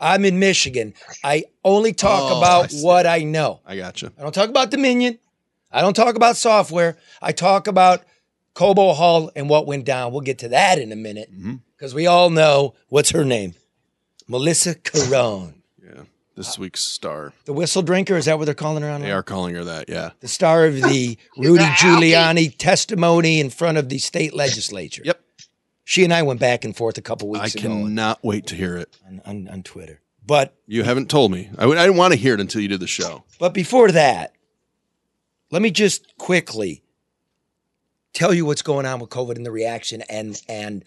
I'm in Michigan. I only talk oh, about I what I know. I gotcha. I don't talk about Dominion. I don't talk about software. I talk about Cobo Hall and what went down. We'll get to that in a minute because mm-hmm. we all know, what's her name? Melissa Carone. Yeah, this uh, week's star. The whistle drinker, is that what they're calling her on? They right? are calling her that, yeah. The star of the Rudy Giuliani testimony in front of the state legislature. Yep. She and I went back and forth a couple weeks I ago. I cannot wait to hear it. On, on, on Twitter. But you haven't told me. I, w- I didn't want to hear it until you did the show. But before that, let me just quickly tell you what's going on with COVID and the reaction and and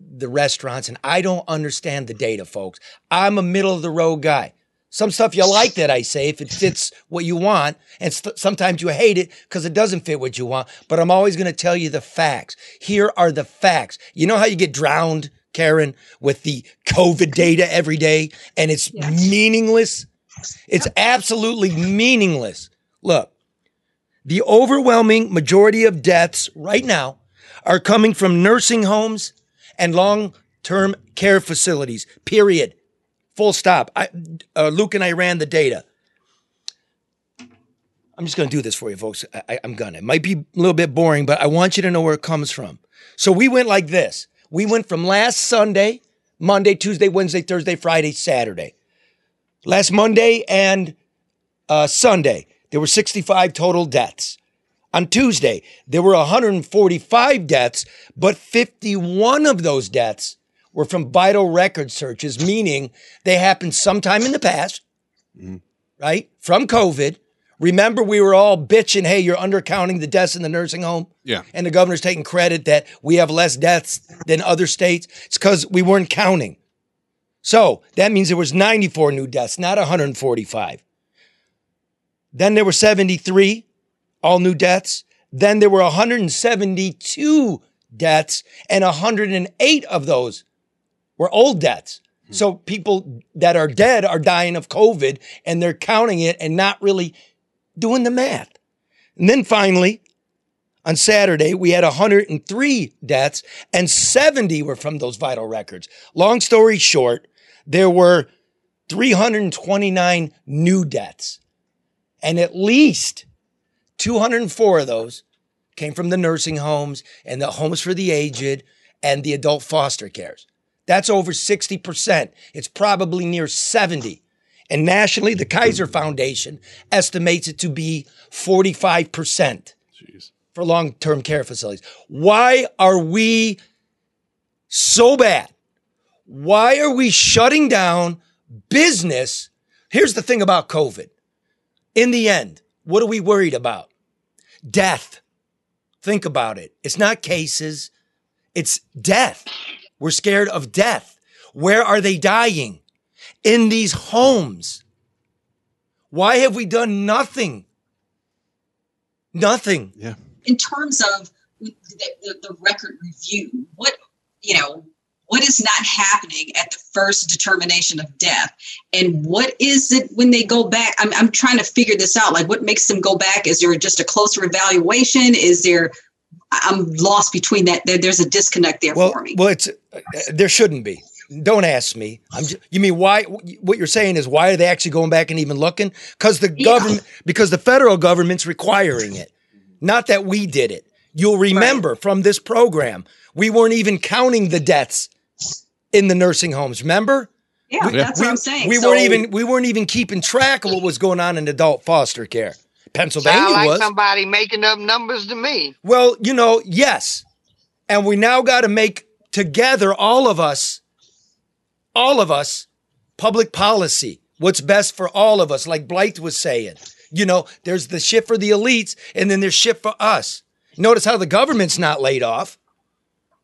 the restaurants. And I don't understand the data, folks. I'm a middle of the road guy. Some stuff you like that I say if it fits what you want. And st- sometimes you hate it because it doesn't fit what you want. But I'm always going to tell you the facts. Here are the facts. You know how you get drowned, Karen, with the COVID data every day and it's yeah. meaningless? It's absolutely meaningless. Look. The overwhelming majority of deaths right now are coming from nursing homes and long-term care facilities, period. Full stop. I, uh, Luke and I ran the data. I'm just going to do this for you, folks. I, I'm going to. It might be a little bit boring, but I want you to know where it comes from. So we went like this. We went from last Sunday, Monday, Tuesday, Wednesday, Thursday, Friday, Saturday. Last Monday and uh, Sunday. There were sixty-five total deaths. On Tuesday, there were one hundred forty-five deaths, but fifty-one of those deaths were from vital record searches, meaning they happened sometime in the past, mm. right? From COVID. Remember, we were all bitching, hey, you're undercounting the deaths in the nursing home? Yeah. And the governor's taking credit that we have less deaths than other states. It's because we weren't counting. So that means there was ninety-four new deaths, not one hundred forty-five. Then there were seventy-three all new deaths. Then there were one hundred seventy-two deaths, and one hundred eight of those were old deaths. Mm-hmm. So people that are dead are dying of COVID, and they're counting it and not really doing the math. And then finally, on Saturday, we had one hundred three deaths, and seventy were from those vital records. Long story short, there were three hundred twenty-nine new deaths. And at least two hundred four of those came from the nursing homes and the homes for the aged and the adult foster cares. That's over sixty percent. It's probably near seventy. And nationally, the Kaiser Foundation estimates it to be forty-five percent Jeez. For long-term care facilities. Why are we so bad? Why are we shutting down business? Here's the thing about COVID. In the end, what are we worried about? Death. Think about it. It's not cases. It's death. We're scared of death. Where are they dying? In these homes. Why have we done nothing? Nothing. Yeah. In terms of the, the, the record review, what, you know, what is not happening at the first determination of death? And what is it when they go back? I'm, I'm trying to figure this out. Like, what makes them go back? Is there just a closer evaluation? Is there, I'm lost between that. There, there's a disconnect there well, for me. Well, it's, uh, there shouldn't be. Don't ask me. I'm just, you mean why? What you're saying is why are they actually going back and even looking? Because the yeah. government, because the federal government's requiring it. Not that we did it. You'll remember right. from this program, we weren't even counting the deaths in the nursing homes. Remember? Yeah, we, that's we, what I'm saying. We so, weren't even we weren't even keeping track of what was going on in adult foster care. Pennsylvania sound like was somebody making up numbers to me. Well, you know, yes, and we now got to make together all of us, all of us, public policy. What's best for all of us, like Blyth was saying. You know, there's the shit for the elites, and then there's shit for us. Notice how the government's not laid off.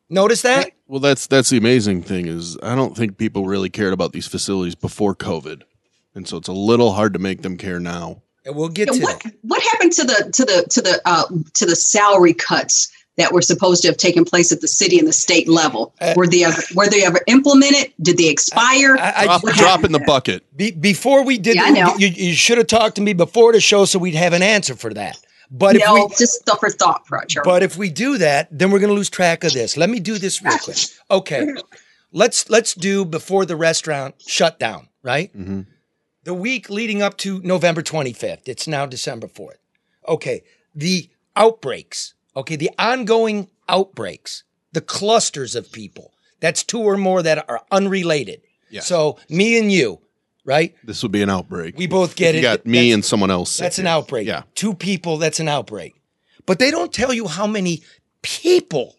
Notice that? Well, that's that's the amazing thing is I don't think people really cared about these facilities before COVID. And so it's a little hard to make them care now. And we'll get yeah, to what, that. What happened to the to the to the uh, to the salary cuts that were supposed to have taken place at the city and the state level? Uh, were they ever were they ever implemented? Did they expire? I, I, I, drop, drop in the bucket. Be, before we did, yeah, that, you, you should have talked to me before the show so we'd have an answer for that. But no, if we, just for thought, Roger. But if we do that, then we're going to lose track of this. Let me do this real quick. Okay, let's let's do before the restaurant shut down, right? Mm-hmm. The week leading up to November twenty-fifth. It's now December fourth. Okay, the outbreaks. Okay, the ongoing outbreaks, the clusters of people. That's two or more that are unrelated. Yeah. So me and you. Right? This would be an outbreak. We both get if you it. You got me and someone else. That's an outbreak. Yeah. Two people, that's an outbreak. But they don't tell you how many people.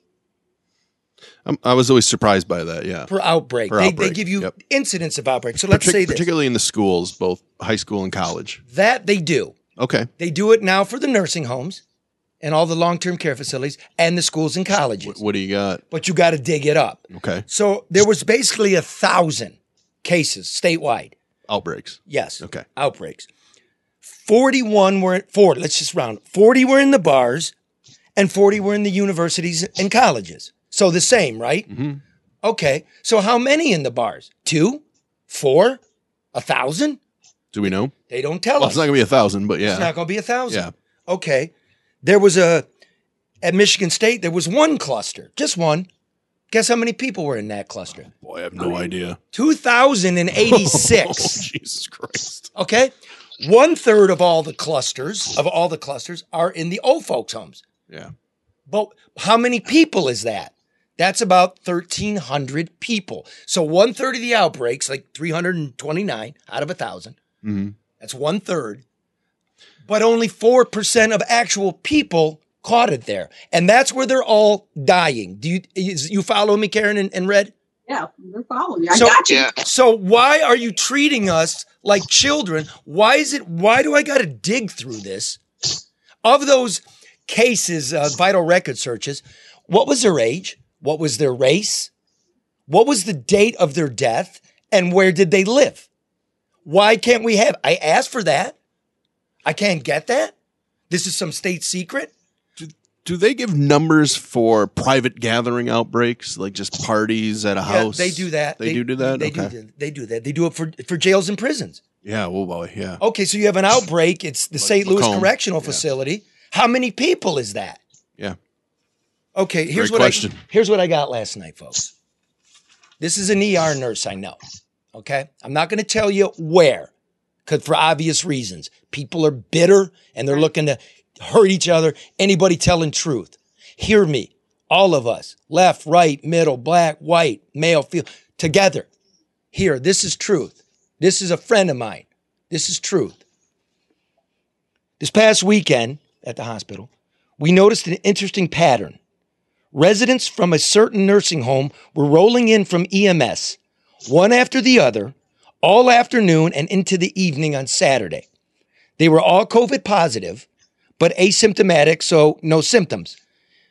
I'm, I was always surprised by that, yeah. Per outbreak. Per they, outbreak. They give you yep. incidents of outbreaks. So let's Partic- say this. Particularly in the schools, both high school and college. That they do. Okay. They do it now for the nursing homes and all the long-term care facilities and the schools and colleges. What, what do you got? But you got to dig it up. Okay. So there was basically a thousand cases statewide. Outbreaks. Yes. Okay. Outbreaks. forty-one were at forty. Let's just round. forty were in the bars and forty were in the universities and colleges. So the same, right? Mm-hmm. Okay. So how many in the bars? Two? Four? A thousand? Do we know? They don't tell well, us. It's not going to be a thousand, but yeah. It's not going to be a thousand. Yeah. Okay. There was a, at Michigan State, there was one cluster, just one. Guess how many people were in that cluster? Oh, boy, I have no idea. two thousand eighty-six. Oh, Jesus Christ. Okay. One third of all the clusters, of all the clusters, are in the old folks' homes. Yeah. But how many people is that? That's about thirteen hundred people. So one third of the outbreaks, like three hundred twenty-nine out of one thousand. Mm-hmm. That's one third. But only four percent of actual people caught it there. And that's where they're all dying. Do you is, you follow me, Karen and, and Red? Yeah, they're following you. I so, got you. Yeah. So why are you treating us like children? Why is it, why do I got to dig through this? Of those cases, uh, vital record searches, what was their age? What was their race? What was the date of their death? And where did they live? Why can't we have, I asked for that. I can't get that. This is some state secret. Do they give numbers for private gathering outbreaks, like just parties at a yeah, house? They do that. They, they do do that? They, okay. do, they do that. They do it for, for jails and prisons. Yeah, well, well, yeah. Okay, so you have an outbreak. It's the like Saint Louis Macomb. Correctional yeah. Facility. How many people is that? Yeah. Okay, here's what, I, here's what I got last night, folks. This is an E R nurse, I know. Okay? I'm not going to tell you where, because for obvious reasons. People are bitter, and they're looking to hurt each other, anybody telling truth. Hear me, all of us, left, right, middle, black, white, male, female, together. Here, this is truth. This is a friend of mine. This is truth. This past weekend at the hospital, we noticed an interesting pattern. Residents from a certain nursing home were rolling in from E M S, one after the other, all afternoon and into the evening on Saturday. They were all COVID positive, but asymptomatic, so no symptoms.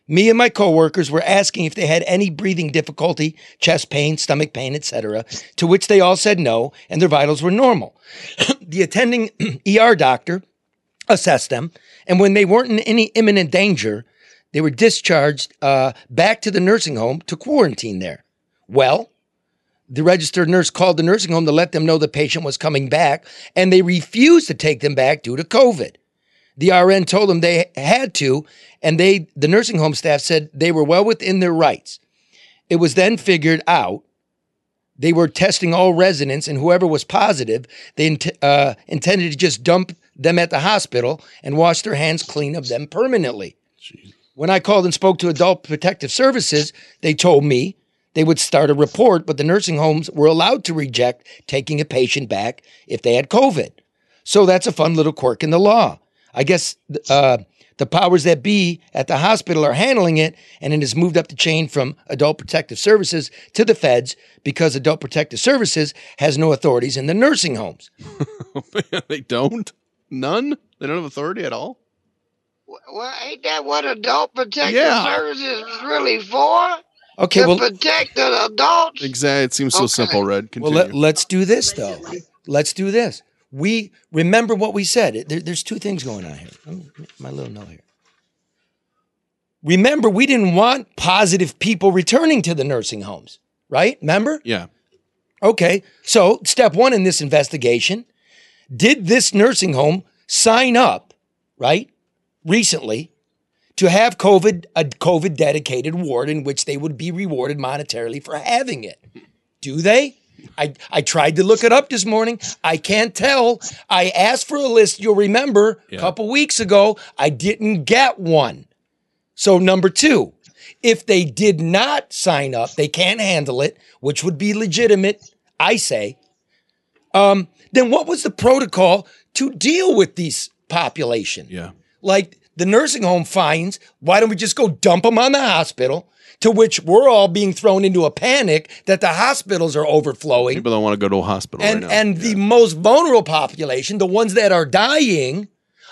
Me and my coworkers were asking if they had any breathing difficulty, chest pain, stomach pain, et cetera, to which they all said no, and their vitals were normal. The attending E R doctor assessed them, and when they weren't in any imminent danger, they were discharged uh, back to the nursing home to quarantine there. Well, the registered nurse called the nursing home to let them know the patient was coming back, and they refused to take them back due to COVID. The R N told them they had to, and they, the nursing home staff said they were well within their rights. It was then figured out they were testing all residents, and whoever was positive, they int- uh, intended to just dump them at the hospital and wash their hands clean of them permanently. Jeez. When I called and spoke to Adult Protective Services, they told me they would start a report, but the nursing homes were allowed to reject taking a patient back if they had COVID. So that's a fun little quirk in the law. I guess uh, the powers that be at the hospital are handling it, and it has moved up the chain from Adult Protective Services to the feds because Adult Protective Services has no authorities in the nursing homes. They don't? None? They don't have authority at all? Well, ain't that what Adult Protective yeah. Services is really for? Okay, to well, protect the adults? Exactly. It seems so okay. simple, Red. Continue. Well, let, let's do this, though. Let's do this. We remember what we said. There, there's two things going on here. My little note here. Remember, we didn't want positive people returning to the nursing homes, right? Remember? Yeah. Okay. So step one in this investigation, did this nursing home sign up, right, recently to have COVID, a COVID dedicated ward in which they would be rewarded monetarily for having it? Do they? I, I tried to look it up this morning. I can't tell. I asked for a list. You'll remember yeah. a couple weeks ago, I didn't get one. So number two, if they did not sign up, they can't handle it, which would be legitimate, I say. Um, then what was the protocol to deal with these population? Yeah. Like the nursing home fines, why don't we just go dump them on the hospital? To which we're all being thrown into a panic that the hospitals are overflowing. People don't want to go to a hospital and, right now. And yeah. the most vulnerable population, the ones that are dying,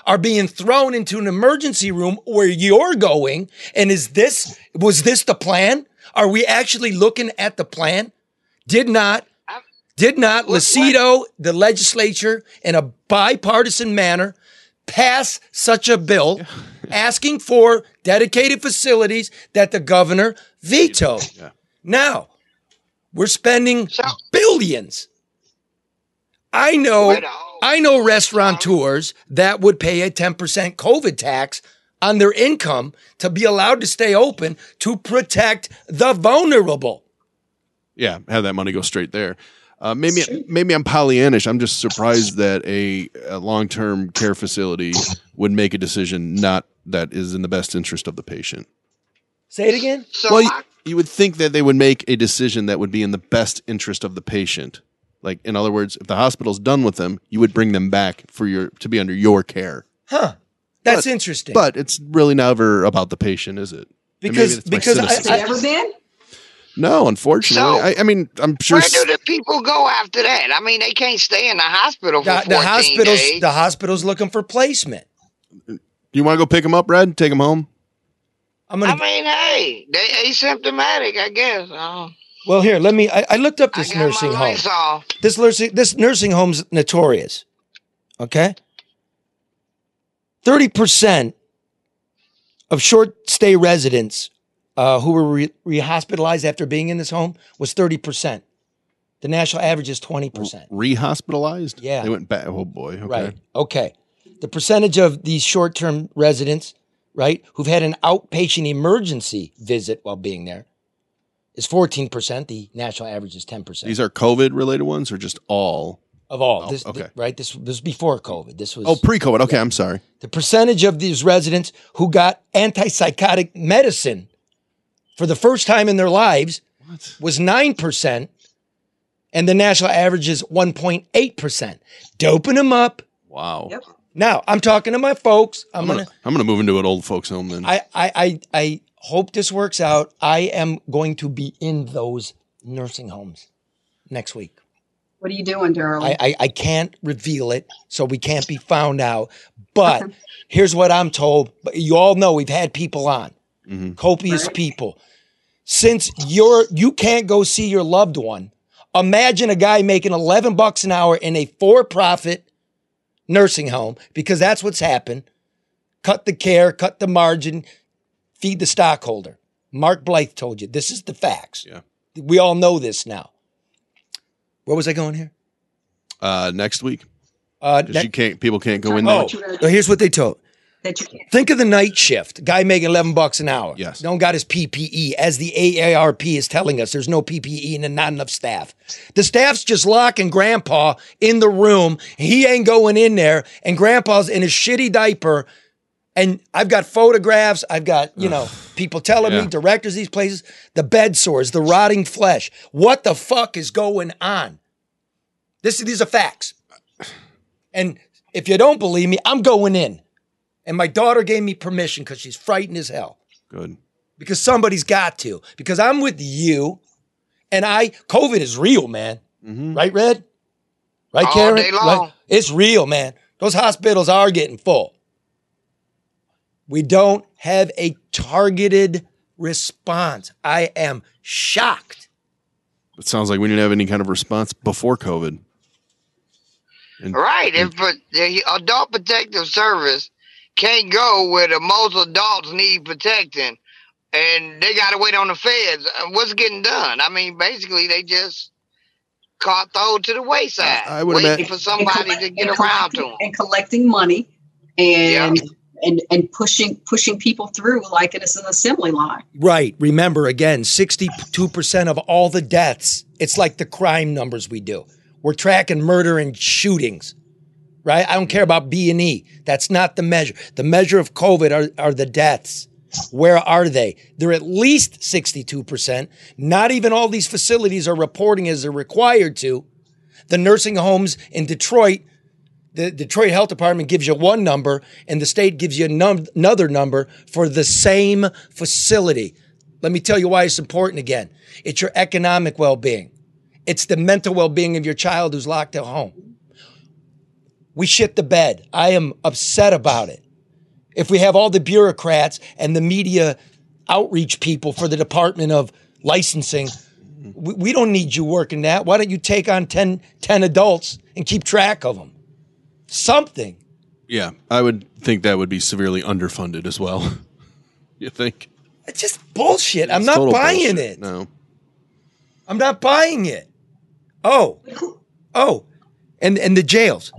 are being thrown into an emergency room where you're going. And is this, was this the plan? Are we actually looking at the plan? Did not, did not Lucido, the legislature, in a bipartisan manner, pass such a bill asking for dedicated facilities that the governor vetoed. Yeah. Now, we're spending so, billions. I know I know restaurateurs that would pay a ten percent COVID tax on their income to be allowed to stay open to protect the vulnerable. Yeah, have that money go straight there. Uh, maybe maybe I'm Pollyannish. I'm just surprised that a, a long-term care facility would make a decision not that is in the best interest of the patient. Say it again? So well, you, you would think that they would make a decision that would be in the best interest of the patient. Like, in other words, if the hospital's done with them, you would bring them back for your to be under your care. Huh. That's but, interesting. But it's really never about the patient, is it? Because, because I've never been. No, unfortunately. So, I, I mean, I'm sure. Where do the people go after that? I mean, they can't stay in the hospital for the, fourteen the hospitals, days. The hospital's looking for placement. Do you want to go pick them up, Red? Take them home? I'm gonna, I mean, hey, they asymptomatic, I guess. Oh. Well, here, let me. I, I looked up this nursing home. Off. This nursing this nursing home's notorious. Okay, thirty percent of short stay residents. Uh, who were re- rehospitalized after being in this home was thirty percent. The national average is twenty percent. Rehospitalized? Yeah. They went back. Oh, boy. Okay. Right. Okay. The percentage of these short-term residents, right, who've had an outpatient emergency visit while being there is fourteen percent. The national average is ten percent. These are COVID-related ones or just all? Of all. Oh, this, okay. Th- right? This, this was before COVID. This was. Oh, pre-COVID. Okay. Yeah. I'm sorry. The percentage of these residents who got antipsychotic medicine for the first time in their lives what? was nine percent, and the national average is one point eight percent. Doping them up. Wow. Yep. Now, I'm talking to my folks. I'm, I'm going to I'm gonna move into an old folks home then. I, I, I, I hope this works out. I am going to be in those nursing homes next week. What are you doing, Darryl? I, I, I can't reveal it, so we can't be found out. But okay. Here's what I'm told. You all know we've had people on. Mm-hmm. Copious right. people. Since you're you can't go see your loved one, imagine a guy making eleven bucks an hour in a for-profit nursing home, because that's what's happened. Cut the care, cut the margin, feed the stockholder. Mark Blyth told you this is the facts. Yeah, we all know this now. Where was I going here? Uh, next week, uh, ne- you can't. People can't go in there. Oh, here's what they told. That you can't. Think of the night shift. Guy making eleven bucks an hour. Yes. Don't got his P P E. As the A A R P is telling us, there's no P P E and not enough staff. The staff's just locking grandpa in the room. He ain't going in there. And grandpa's in his shitty diaper And I've got photographs. I've got, you know, people telling yeah. me, directors, these places, the bed sores, the rotting flesh. What the fuck is going on? This, these are facts. And if you don't believe me, I'm going in. And my daughter gave me permission because she's frightened as hell. Good. Because somebody's got to. Because I'm with you. And I, COVID is real, man. Mm-hmm. Right, Red? Right, All Karen? Day long. Right? It's real, man. Those hospitals are getting full. We don't have a targeted response. I am shocked. It sounds like we didn't have any kind of response before COVID. And, right. And, if the Adult Protective Service can't go where the most adults need protecting, and they got to wait on the feds, what's getting done? I mean, basically, they just caught thrown to the wayside, I would waiting for somebody to get around to them. And collecting money and yeah. and and pushing pushing people through like it is an assembly line. Right. Remember, again, sixty-two percent of all the deaths, it's like the crime numbers we do. We're tracking murder and shootings, right? I don't care about B and E. That's not the measure. The measure of COVID are, are the deaths. Where are they? They're at least sixty-two percent. Not even all these facilities are reporting as they're required to. The nursing homes in Detroit, the Detroit Health Department gives you one number, and the state gives you num- another number for the same facility. Let me tell you why it's important again. It's your economic well-being. It's the mental well-being of your child who's locked at home. We shit the bed. I am upset about it. If we have all the bureaucrats and the media outreach people for the Department of Licensing, we, we don't need you working that. Why don't you take on ten, ten adults and keep track of them? Something. Yeah, I would think that would be severely underfunded as well. You think? It's just bullshit. It's I'm not buying bullshit. it. No. I'm not buying it. Oh, oh, and, and the jails.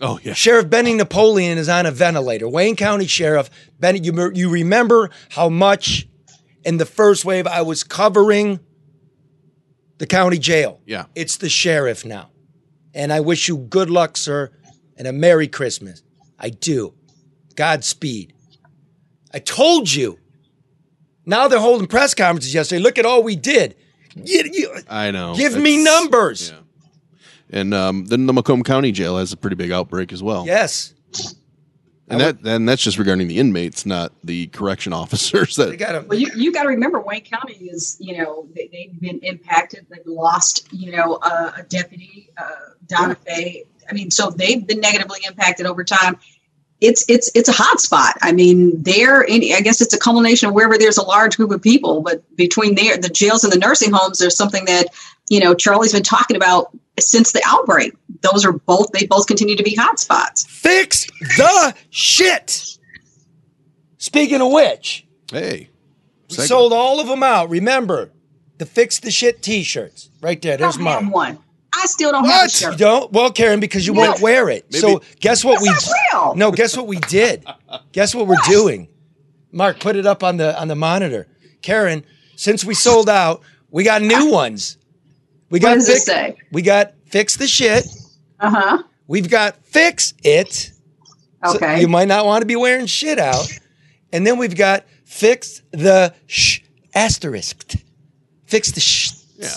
Oh, yeah. Sheriff Benny Napoleon is on a ventilator. Wayne County Sheriff Benny, you, you remember how much in the first wave I was covering the county jail. Yeah. It's the sheriff now. And I wish you good luck, sir, and a Merry Christmas. I do. Godspeed. I told you. Now they're holding press conferences yesterday. Look at all we did. You, you, I know. Give me numbers. Yeah. And um, then the Macomb County Jail has a pretty big outbreak as well. Yes. And that and that's just regarding the inmates, not the correction officers. That gotta, well, you you got to remember, Wayne County is, you know, they, they've been impacted. They've lost, you know, uh, a deputy, uh, Donna yeah. Faye. I mean, so they've been negatively impacted over time. It's it's it's a hot spot. I mean, they're in, I guess it's a culmination of wherever there's a large group of people. But between there, the jails and the nursing homes, there's something that, you know, Charlie's been talking about since the outbreak. Those are both, they both continue to be hot spots. Fix the shit. Speaking of which, hey, we second. sold all of them out. Remember the fix the shit t-shirts right there. There's mine. One. I still don't what? have a shirt. You don't? Well, Karen, because you no. wouldn't wear it. Maybe. So guess what That's we not real. No, guess what we did. Guess what, what we're doing. Mark, put it up on the on the monitor. Karen, since we sold out, we got new ones. We got what does fix, it say? We got fix the shit. Uh-huh. We've got fix it. Okay. So you might not want to be wearing shit out. And then we've got fix the sh asterisked. Fix the sh. Yeah.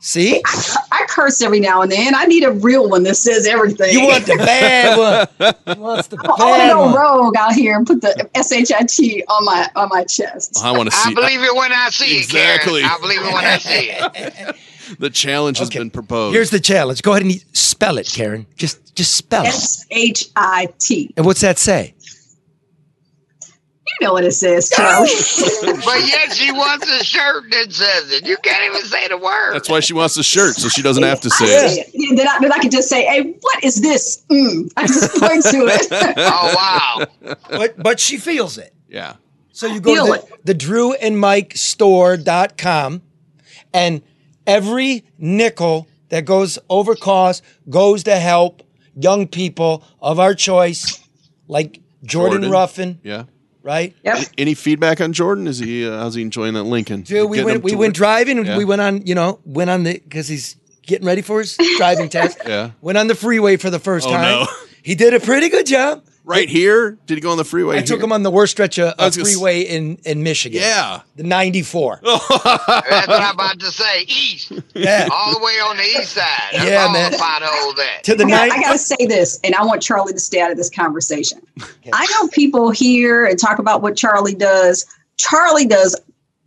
See? I, I curse every now and then. I need a real one that says everything. You want the bad one. You want the bad I want to go one. rogue out here and put the S H I T on my on my chest. I want to see. I believe it when I see exactly. it, Exactly. I believe it when I see it. The challenge has okay. been proposed. Here's the challenge. Go ahead and spell it, Karen. Just just spell it. S H I T. And what's that say? You know what it says, Charlie. But yet she wants a shirt that says it. You can't even say the word. That's why she wants a shirt, so she doesn't have to say I, it. Yeah, then, I, then I can just say, hey, what is this? Mm. I just point to it. Oh, wow. But, but she feels it. Yeah. So you go Feel to the, the drew and mike store dot com and every nickel that goes over cost goes to help young people of our choice, like Jordan, Jordan. Ruffin. Yeah. Right? Yep. Any feedback on Jordan? Is he uh, how's he enjoying that Lincoln? Dude, we went we work? went driving and yeah. we went on, you know, went on the because he's getting ready for his driving test. Yeah. Went on the freeway for the first oh, time. No. He did a pretty good job. right here? Did he go on the freeway? I here? took him on the worst stretch of a freeway s- in, in Michigan. Yeah. The ninety-four. That's what I'm about to say. East. Yeah. All the way on the east side. That's yeah, all man. That. To the now, I got to say this, and I want Charlie to stay out of this conversation. Okay. I know people hear and talk about what Charlie does. Charlie does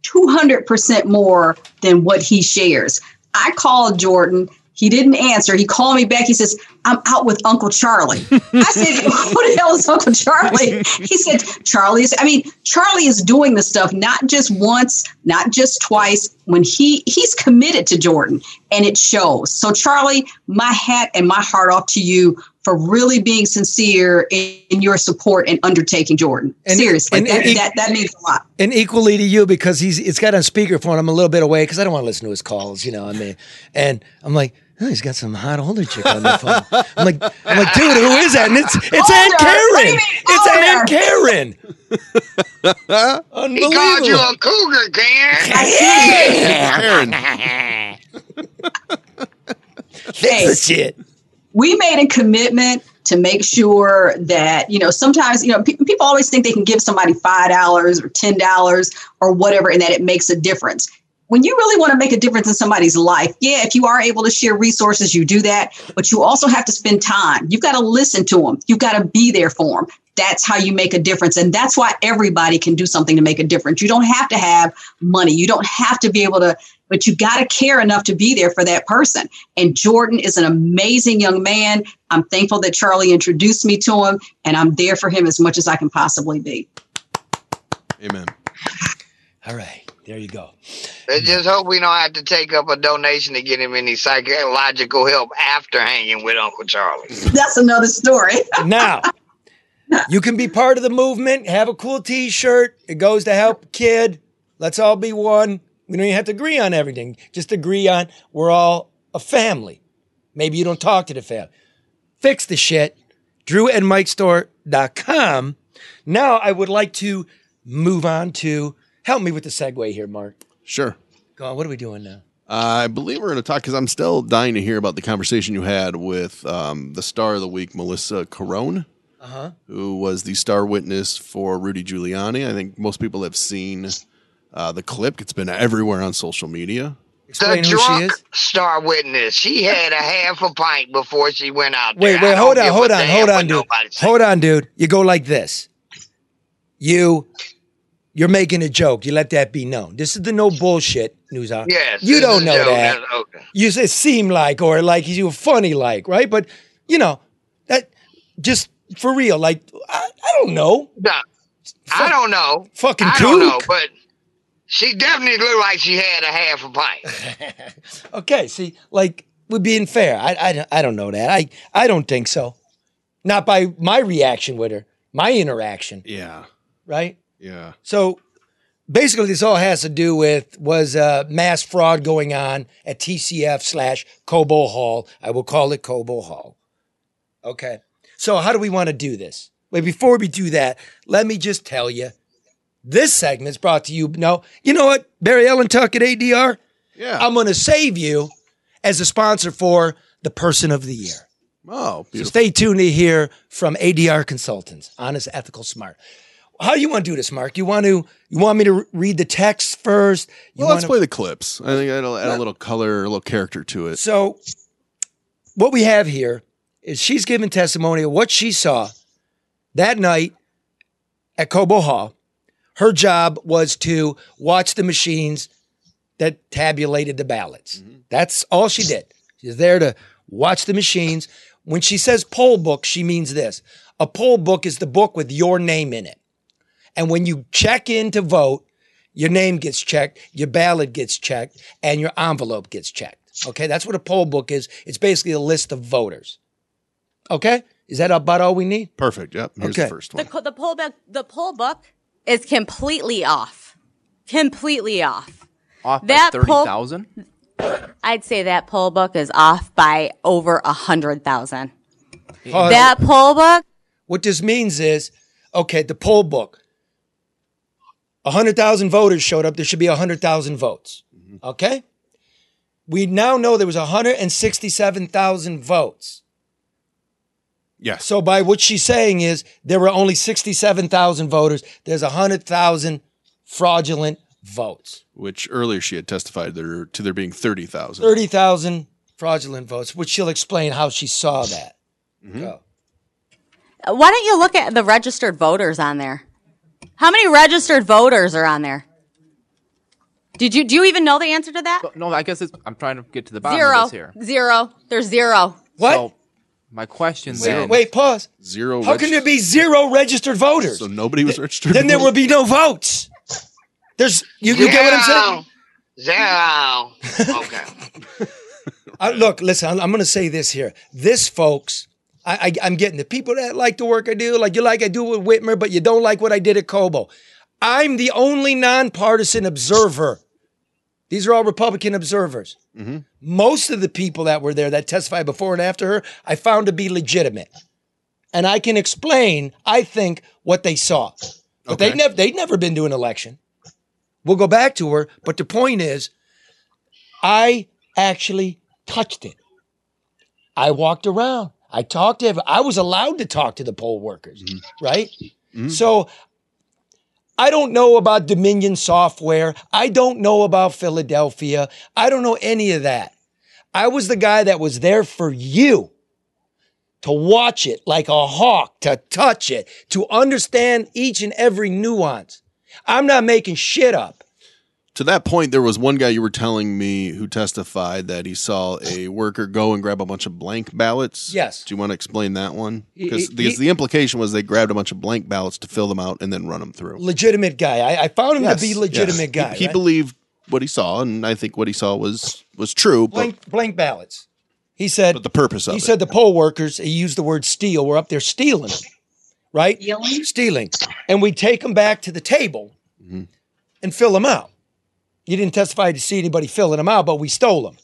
two hundred percent more than what he shares. I called Jordan. He didn't answer. He called me back. He says, I'm out with Uncle Charlie. I said, what the hell is Uncle Charlie? He said, Charlie is, I mean, Charlie is doing this stuff, not just once, not just twice. When he, he's committed to Jordan, and it shows. So Charlie, my hat and my heart off to you for really being sincere in, in your support and undertaking Jordan. And, Seriously, and, that, and, that, that means a lot. And equally to you, because he's, it's got on speakerphone. I'm a little bit away because I don't want to listen to his calls, you know what I mean? And I'm like, oh, he's got some hot older chick on the phone. I'm like, I'm like, dude, who is that? And it's it's Aunt Karen. It's Aunt Karen. Unbelievable. He called you a cougar, Karen. Yeah. Karen. Hey, shit. We made a commitment to make sure that, you know, sometimes, you know, pe- people always think they can give somebody five dollars or ten dollars or whatever, and that it makes a difference. When you really want to make a difference in somebody's life, yeah, if you are able to share resources, you do that. But you also have to spend time. You've got to listen to them. You've got to be there for them. That's how you make a difference. And that's why everybody can do something to make a difference. You don't have to have money. You don't have to be able to, but you got to care enough to be there for that person. And Jordan is an amazing young man. I'm thankful that Charlie introduced me to him, and I'm there for him as much as I can possibly be. Amen. All right. There you go. I just hope we don't have to take up a donation to get him any psychological help after hanging with Uncle Charlie. That's another story. Now, you can be part of the movement. Have a cool T-shirt. It goes to help a kid. Let's all be one. We don't even have to agree on everything. Just agree on we're all a family. Maybe you don't talk to the family. Fix the shit. Drew and Mike Store dot com. Now I would like to move on to... Help me with the segue here, Mark. Sure. Go on. What are we doing now? Uh, I believe we're going to talk, because I'm still dying to hear about the conversation you had with um, the star of the week, Melissa Carone, uh-huh. who was the star witness for Rudy Giuliani. I think most people have seen uh, the clip. It's been everywhere on social media. Explain the who drunk she is. Star witness. She had a half a pint before she went out there. Wait, wait, hold on, hold on, hold on, dude. Hold on, dude. You go like this. You... You're making a joke. You let that be known. This is the no bullshit news hour. Yes. You don't know that. Okay. You say seem like, or like you were funny like, right? But, you know, that just for real, like, I, I don't know. No, Fuck, I don't know. Fucking kook. I don't know, but she definitely looked like she had a half a pint. Okay. See, like, we're being fair. I, I, I don't know that. I, I don't think so. Not by my reaction with her, my interaction. Yeah. Right? Yeah. So basically this all has to do with was uh, mass fraud going on at T C F slash Cobo Hall. I will call it Cobo Hall. Okay. So how do we want to do this? Wait, before we do that, let me just tell you, this segment's brought to you. No, you know what? Barry Ellentuck at A D R. Yeah. I'm going to save you as a sponsor for the person of the year. Oh, beautiful. So stay tuned to hear from A D R Consultants. Honest, ethical, smart. How do you want to do this, Mark? You want to? You want me to read the text first? You well, let's to... play the clips. I think that'll add a little color, a little character to it. So what we have here is she's giving testimony of what she saw that night at Cobo Hall. Her job was to watch the machines that tabulated the ballots. Mm-hmm. That's all she did. She's there to watch the machines. When she says poll book, she means this. A poll book is the book with your name in it. And when you check in to vote, your name gets checked, your ballot gets checked, and your envelope gets checked. Okay, that's what a poll book is. It's basically a list of voters. Okay, is that about all we need? Perfect. Yep. Here's okay. the first one. The, the poll book. The poll book is completely off. Completely off. Off that by thirty thousand. I'd say that poll book is off by over a hundred thousand. Oh, that poll book. What this means is, okay, the poll book. one hundred thousand voters showed up. There should be one hundred thousand votes. Okay? We now know there was one hundred sixty-seven thousand votes. Yeah. So by what she's saying is there were only sixty-seven thousand voters. There's one hundred thousand fraudulent votes. Which earlier she had testified there to there being thirty thousand. thirty thousand fraudulent votes, which she'll explain how she saw that. Mm-hmm. Go. Why don't you look at the registered voters on there? How many registered voters are on there? Did you do you even know the answer to that? No, I guess it's, I'm trying to get to the bottom zero, of this here. Zero. There's zero. What? So my question wait, then. Wait, pause. Zero. How can there be zero registered voters? So nobody was registered. Then there would be no votes. There's you, you get what I'm saying? Zero. Okay. I, look, listen. I'm, I'm going to say this here. This, folks. I, I, I'm getting the people that like the work I do, like you like I do with Whitmer, but you don't like what I did at Cobo. I'm the only nonpartisan observer. These are all Republican observers. Mm-hmm. Most of the people that were there that testified before and after her, I found to be legitimate. And I can explain, I think, what they saw. But okay. they've, nev- they've never been to an election. We'll go back to her. But the point is, I actually touched it. I walked around. I talked to him. I was allowed to talk to the poll workers, mm-hmm. right? Mm-hmm. So I don't know about Dominion software. I don't know about Philadelphia. I don't know any of that. I was the guy that was there for you to watch it like a hawk, to touch it, to understand each and every nuance. I'm not making shit up. To that point, there was one guy you were telling me who testified that he saw a worker go and grab a bunch of blank ballots. Yes. Do you want to explain that one? Because the, the implication was they grabbed a bunch of blank ballots to fill them out and then run them through. Legitimate guy. I, I found him yes. to be legitimate yes. guy. He, he right? believed what he saw, and I think what he saw was was true. Blank, but, blank ballots. He said. But the purpose of he it. He said the poll workers, he used the word steal, were up there stealing, right? Stealing. Stealing. And we take them back to the table mm-hmm. and fill them out. You didn't testify to see anybody filling them out, but we stole them.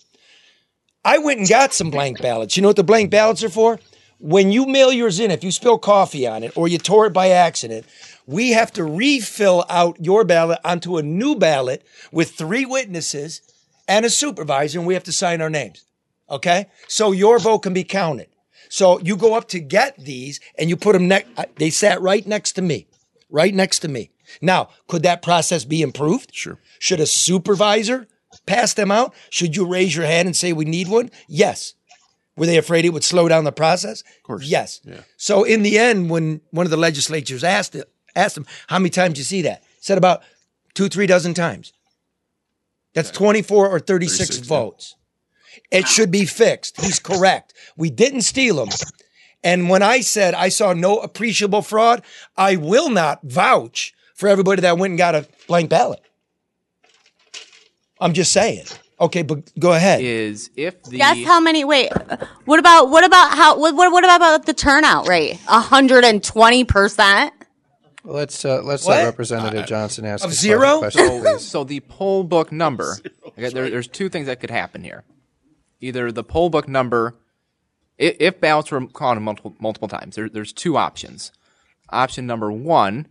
I went and got some blank ballots. You know what the blank ballots are for? When you mail yours in, if you spill coffee on it or you tore it by accident, we have to refill out your ballot onto a new ballot with three witnesses and a supervisor, and we have to sign our names, okay? So your vote can be counted. So you go up to get these, and you put them next. They sat right next to me, right next to me. Now, could that process be improved? Sure. Should a supervisor pass them out? Should you raise your hand and say we need one? Yes. Were they afraid it would slow down the process? Of course. Yes. Yeah. So in the end, when one of the legislatures asked it, asked them, how many times did you see that? Said about two, three dozen times. That's okay. twenty-four or thirty-six, thirty-six votes. Yeah. It should be fixed. He's correct. We didn't steal them. And when I said I saw no appreciable fraud, I will not vouch for everybody that went and got a blank ballot. I'm just saying. Okay, but go ahead. Is if the guess how many? Wait, what about what about how what what, what about the turnout rate? A hundred and twenty percent. Let's uh, let's let Representative uh, Johnson ask of zero. Question, so the poll book number. Okay, there, there's two things that could happen here. Either the poll book number, if, if ballots were counted multiple multiple times, there, there's two options. Option number one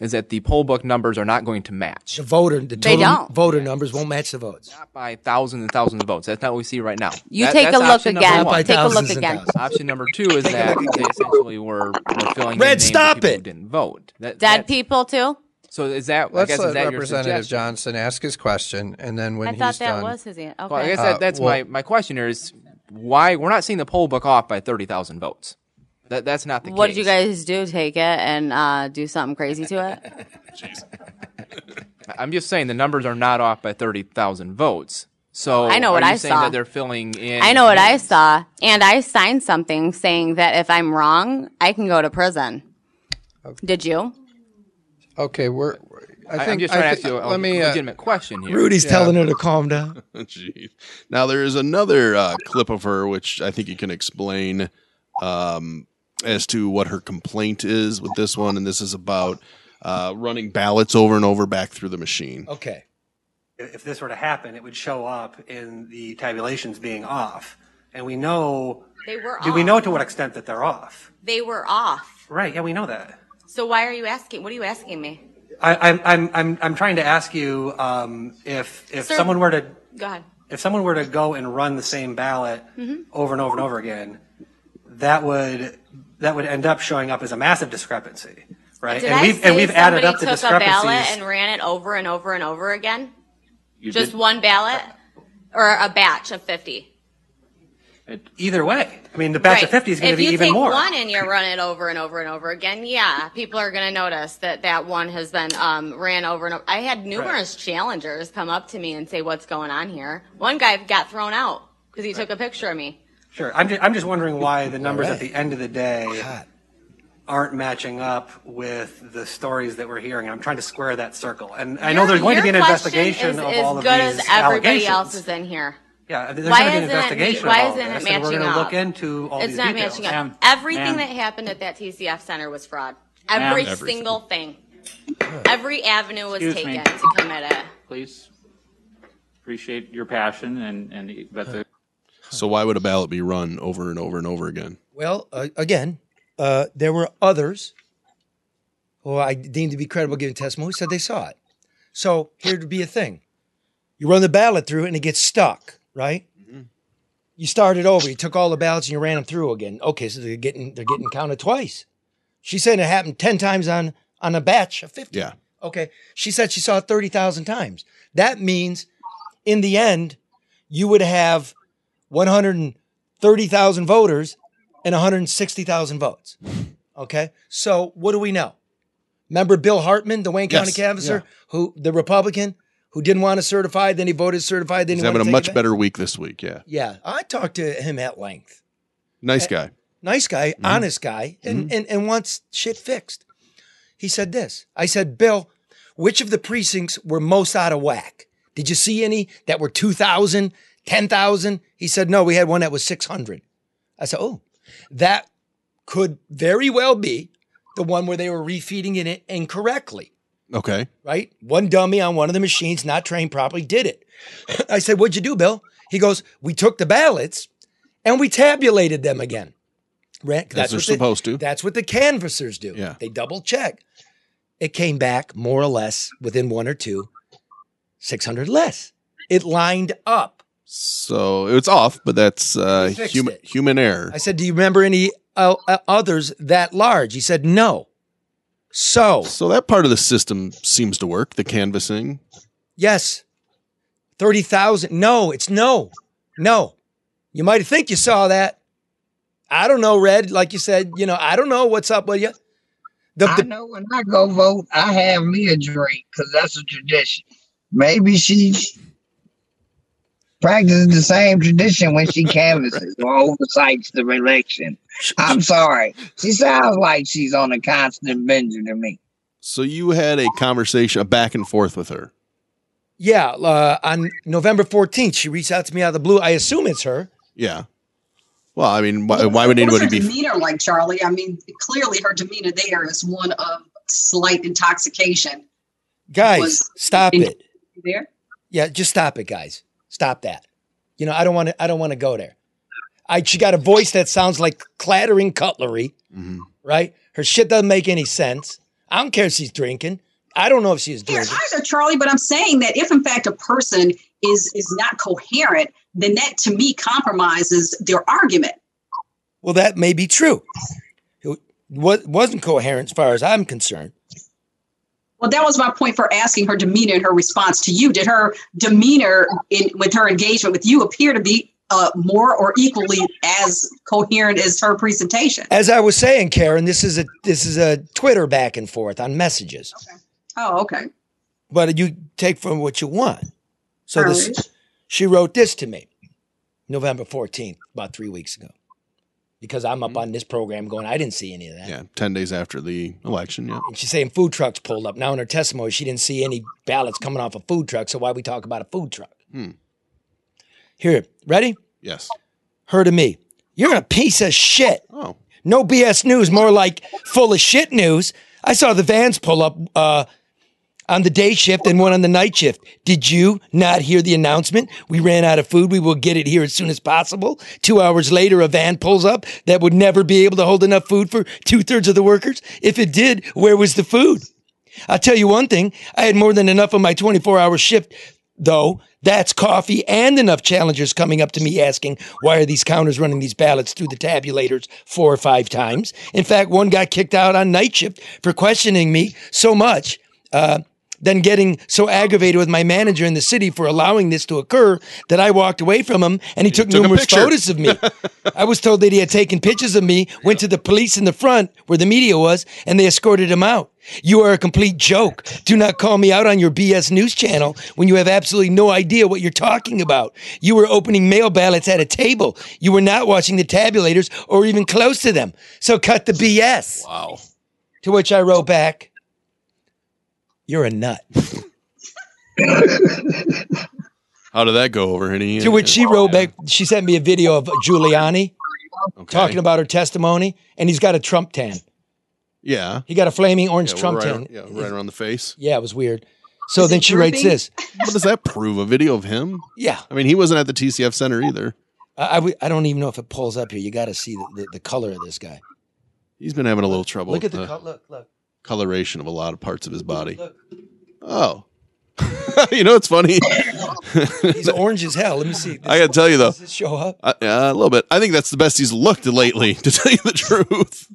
is that the poll book numbers are not going to match. The voter, the total they don't. voter numbers won't match the votes. Not by thousands and thousands of votes. That's not what we see right now. You that, take, a look, take a look again. Take a look again. Option number two is that they essentially were, were filling Red, in stop names it. Who didn't vote. That, Dead people too? So is that, Let's I guess, let is that Representative your Johnson ask his question, and then when I he's done. I thought that done, was his answer. Okay. Well, I guess that, that's uh, well, my, my question here is why we're not seeing the poll book off by thirty thousand votes. That, that's not the what case. What did you guys do? Take it and uh, do something crazy to it? Jeez. I'm just saying the numbers are not off by thirty thousand votes. So I know what I saying saw. That they're filling in. I know what names? I saw, and I signed something saying that if I'm wrong, I can go to prison. Okay. Did you? Okay, we're. I think I'm just trying I to ask you a let me, legitimate uh, question here. Rudy's yeah. telling her to calm down. Jeez. Now there is another uh, clip of her, which I think you can explain. Um, as to what her complaint is with this one, and this is about uh, running ballots over and over back through the machine. Okay. If this were to happen, it would show up in the tabulations being off, and we know they were. Do off. We know to what extent that they're off? They were off. Right. Yeah, we know that. So why are you asking? What are you asking me? I, I'm I'm I'm I'm trying to ask you um, if if Sir, someone were to go ahead. If someone were to go and run the same ballot mm-hmm. over and over and over again, that would that would end up showing up as a massive discrepancy, right? Did and I we've say and we've added up the took discrepancies. A ballot and ran it over and over and over again. You Just did? One ballot or a batch of fifty. Either way, I mean, the batch right. of fifty is going if to be even more. If you take one and you run it over and over and over again, yeah, people are going to notice that that one has been um, ran over and over. I had numerous right. challengers come up to me and say, "What's going on here?" One guy got thrown out because he right. took a picture of me. Sure, I'm just, I'm just wondering why the numbers right. at the end of the day God. aren't matching up with the stories that we're hearing. I'm trying to square that circle, and your, I know there's going to be an investigation is, of all of these allegations. As good as everybody else is in here. Yeah, there's going to be an investigation. Why isn't it matching up? We're going to look into all these details. It's not matching up. Everything that happened at that T C F center was fraud. Every single thing. Every avenue was taken to come at it. Please, appreciate your passion and and but the. So why would a ballot be run over and over and over again? Well, uh, again, uh, there were others who I deemed to be credible giving testimony who said they saw it. So here would be a thing: you run the ballot through and it gets stuck. Right? Mm-hmm. You started over. You took all the ballots and you ran them through again. Okay, so they're getting they're getting counted twice. She said it happened ten times on on a batch of fifty. Yeah. Okay. She said she saw it thirty thousand times. That means, in the end, you would have one hundred and thirty thousand voters and one hundred and sixty thousand votes. Okay. So what do we know? Remember Bill Hartman, the Wayne yes. County canvasser, yeah. who the Republican. Who didn't want to certify, then he voted certified. Then He's he having to a much better week this week, yeah. Yeah, I talked to him at length. Nice guy. A, nice guy, mm-hmm. honest guy, and, mm-hmm. and, and wants shit fixed. He said this. I said, Bill, which of the precincts were most out of whack? Did you see any that were two thousand, ten thousand? He said, no, we had one that was six hundred. I said, oh, that could very well be the one where they were refeeding it incorrectly. Okay. Right? One dummy on one of the machines, not trained properly, did it. I said, what'd you do, Bill? He goes, we took the ballots and we tabulated them again. Right? That's what they're supposed to. That's what the canvassers do. Yeah. They double check. It came back more or less within one or two, six hundred less. It lined up. So it's off, but that's uh, human, human error. I said, do you remember any uh, others that large? He said, no. So, so that part of the system seems to work, the canvassing. Yes. thirty thousand. No, it's no. No. You might think you saw that. I don't know, Red, like you said, you know, I don't know what's up with you. The, the, I know when I go vote, I have me a drink because that's a tradition. Maybe she practices the same tradition when she canvasses or oversights the election. I'm sorry. She sounds like she's on a constant bender to me. So you had a conversation, a back and forth with her. Yeah. Uh, on November fourteenth, she reached out to me out of the blue. I assume it's her. Yeah. Well, I mean, why, why would anybody be? Her demeanor, like Charlie, I mean, clearly her demeanor there is one of slight intoxication. Guys, was stop it. There? Yeah, just stop it, guys. Stop that. You know, I don't want to, I don't want to go there. I, she got a voice that sounds like clattering cutlery, mm-hmm. right? Her shit doesn't make any sense. I don't care if she's drinking. I don't know if she's drinking. I said, Charlie, but I'm saying that if, in fact, a person is is not coherent, then that, to me, compromises their argument. Well, that may be true. It wasn't coherent as far as I'm concerned. Well, that was my point for asking her demeanor and her response to you. Did her demeanor in, with her engagement with you appear to be Uh, more or equally as coherent as her presentation? As I was saying, Karen, this is a this is a Twitter back and forth on messages. Okay. Oh, okay. But you take from what you want. So this, she wrote this to me, November fourteenth, about three weeks ago, because I'm up mm-hmm. on this program going, I didn't see any of that. Yeah, ten days after the election. Yeah. And she's saying food trucks pulled up. Now in her testimony, she didn't see any ballots coming off a food truck. So why we talk about a food truck? Hmm. Here, ready? Yes. Her to me. You're a piece of shit. Oh. No B S news, more like full of shit news. I saw the vans pull up uh, on the day shift and one on the night shift. Did you not hear the announcement? We ran out of food. We will get it here as soon as possible. Two hours later, a van pulls up that would never be able to hold enough food for two-thirds of the workers. If it did, where was the food? I'll tell you one thing. I had more than enough on my twenty-four-hour shift, though, That's coffee and enough challengers coming up to me asking, why are these counters running these ballots through the tabulators four or five times? In fact, one got kicked out on night shift for questioning me so much, uh, then getting so aggravated with my manager in the city for allowing this to occur that I walked away from him, and he took, took numerous photos of me. I was told that he had taken pictures of me, went to the police in the front where the media was, and they escorted him out. You are a complete joke. Do not call me out on your B S news channel when you have absolutely no idea what you're talking about. You were opening mail ballots at a table. You were not watching the tabulators or even close to them. So cut the B S. Wow. To which I wrote back, "You're a nut." How did that go over? Any? To which she wrote back, she sent me a video of Giuliani okay. talking about her testimony, and he's got a Trump tan. Yeah. He got a flaming orange yeah, Trump right, tan. Yeah, right around the face. Yeah, it was weird. So Is then she grouping? writes this. What does that prove? A video of him? Yeah. I mean, he wasn't at the T C F Center either. I, I, w- I don't even know if it pulls up here. You got to see the, the, the color of this guy. He's been having a little trouble. Look with at the, the look, look. Coloration of a lot of parts of his body. Look. Oh. You know, it's funny. He's orange as hell. Let me see. This I got to tell you, though. Does this show up? I, uh, a little bit. I think that's the best he's looked lately, to tell you the truth.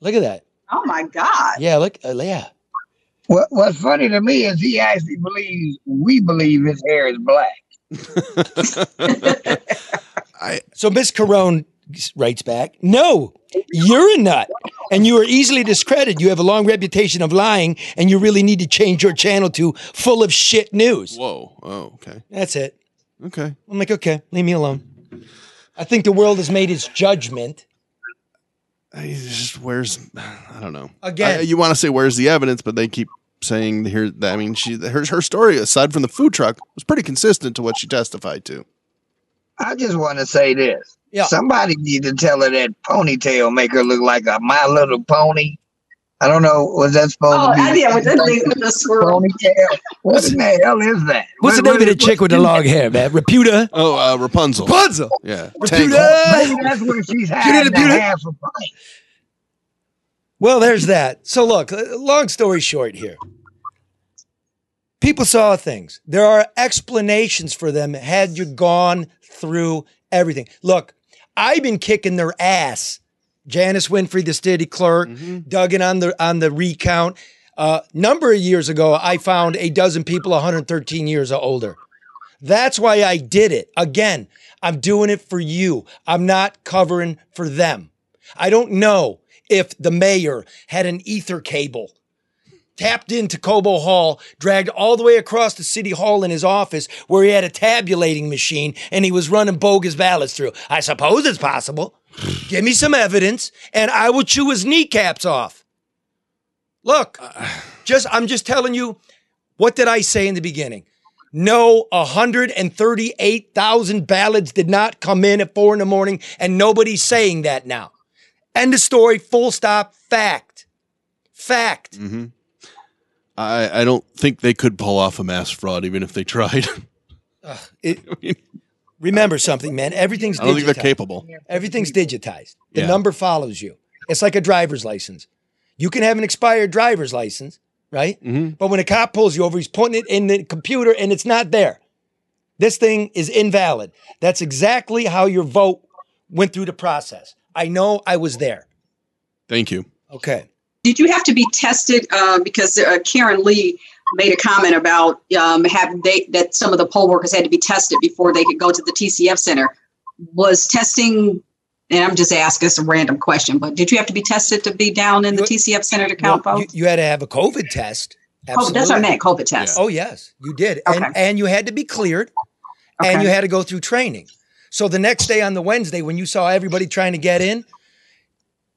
Look at that. Oh, my God. Yeah, look. Uh, yeah. What, what's funny to me is he actually believes, we believe his hair is black. I, so Miss Carone writes back, "No, you're a nut, and you are easily discredited. You have a long reputation of lying, and you really need to change your channel to full of shit news." Whoa. Oh, okay. That's it. Okay. I'm like, okay, leave me alone. I think the world has made its judgment. He just where's I don't know. Again, I, you want to say where's the evidence, but they keep saying here. That, I mean, she her her story aside from the food truck was pretty consistent to what she testified to. I just want to say this. Yeah. Somebody need to tell her that ponytail make her look like a My Little Pony. I don't know. Was that supposed oh, to be? Oh, yeah, with that thing with the swirl. Ponytail. What in the hell is that? What's what, the name what, of the chick with the long hair, man? Reputa? Oh, uh, Rapunzel. Rapunzel. Yeah. Reputa. Maybe that's where she's hiding the half a pint. Well, there's that. So look, long story short here. People saw things. There are explanations for them had you gone through everything. Look, I've been kicking their ass. Janice Winfrey, the city clerk, mm-hmm. dug in on the on the recount. A uh, number of years ago, I found a dozen people one hundred thirteen years or older. That's why I did it. Again, I'm doing it for you. I'm not covering for them. I don't know if the mayor had an ether cable, tapped into Cobo Hall, dragged all the way across to City Hall in his office where he had a tabulating machine and he was running bogus ballots through. I suppose it's possible. Give me some evidence, and I will chew his kneecaps off. Look, just I'm just telling you, what did I say in the beginning? No, one hundred thirty-eight thousand ballots did not come in at four in the morning, and nobody's saying that now. End of story, full stop, fact. Fact. Mm-hmm. I, I don't think they could pull off a mass fraud, even if they tried. uh, it, I mean, Remember something, man. Everything's digitized. I don't think they're capable. Everything's digitized. The yeah. number follows you. It's like a driver's license. You can have an expired driver's license, right? Mm-hmm. But when a cop pulls you over, he's putting it in the computer and it's not there. This thing is invalid. That's exactly how your vote went through the process. I know I was there. Thank you. Okay. Did you have to be tested? Uh, because uh, Karen Lee made a comment about um, have they, that some of the poll workers had to be tested before they could go to the T C F Center. Was testing, and I'm just asking this a random question, but did you have to be tested to be down in the T C F Center to count well, votes? You, you had to have a COVID test. Absolutely. Oh, that's what I meant, COVID test. Yeah. Oh, yes, you did. Okay. And, and you had to be cleared, okay. and you had to go through training. So the next day on the Wednesday, when you saw everybody trying to get in,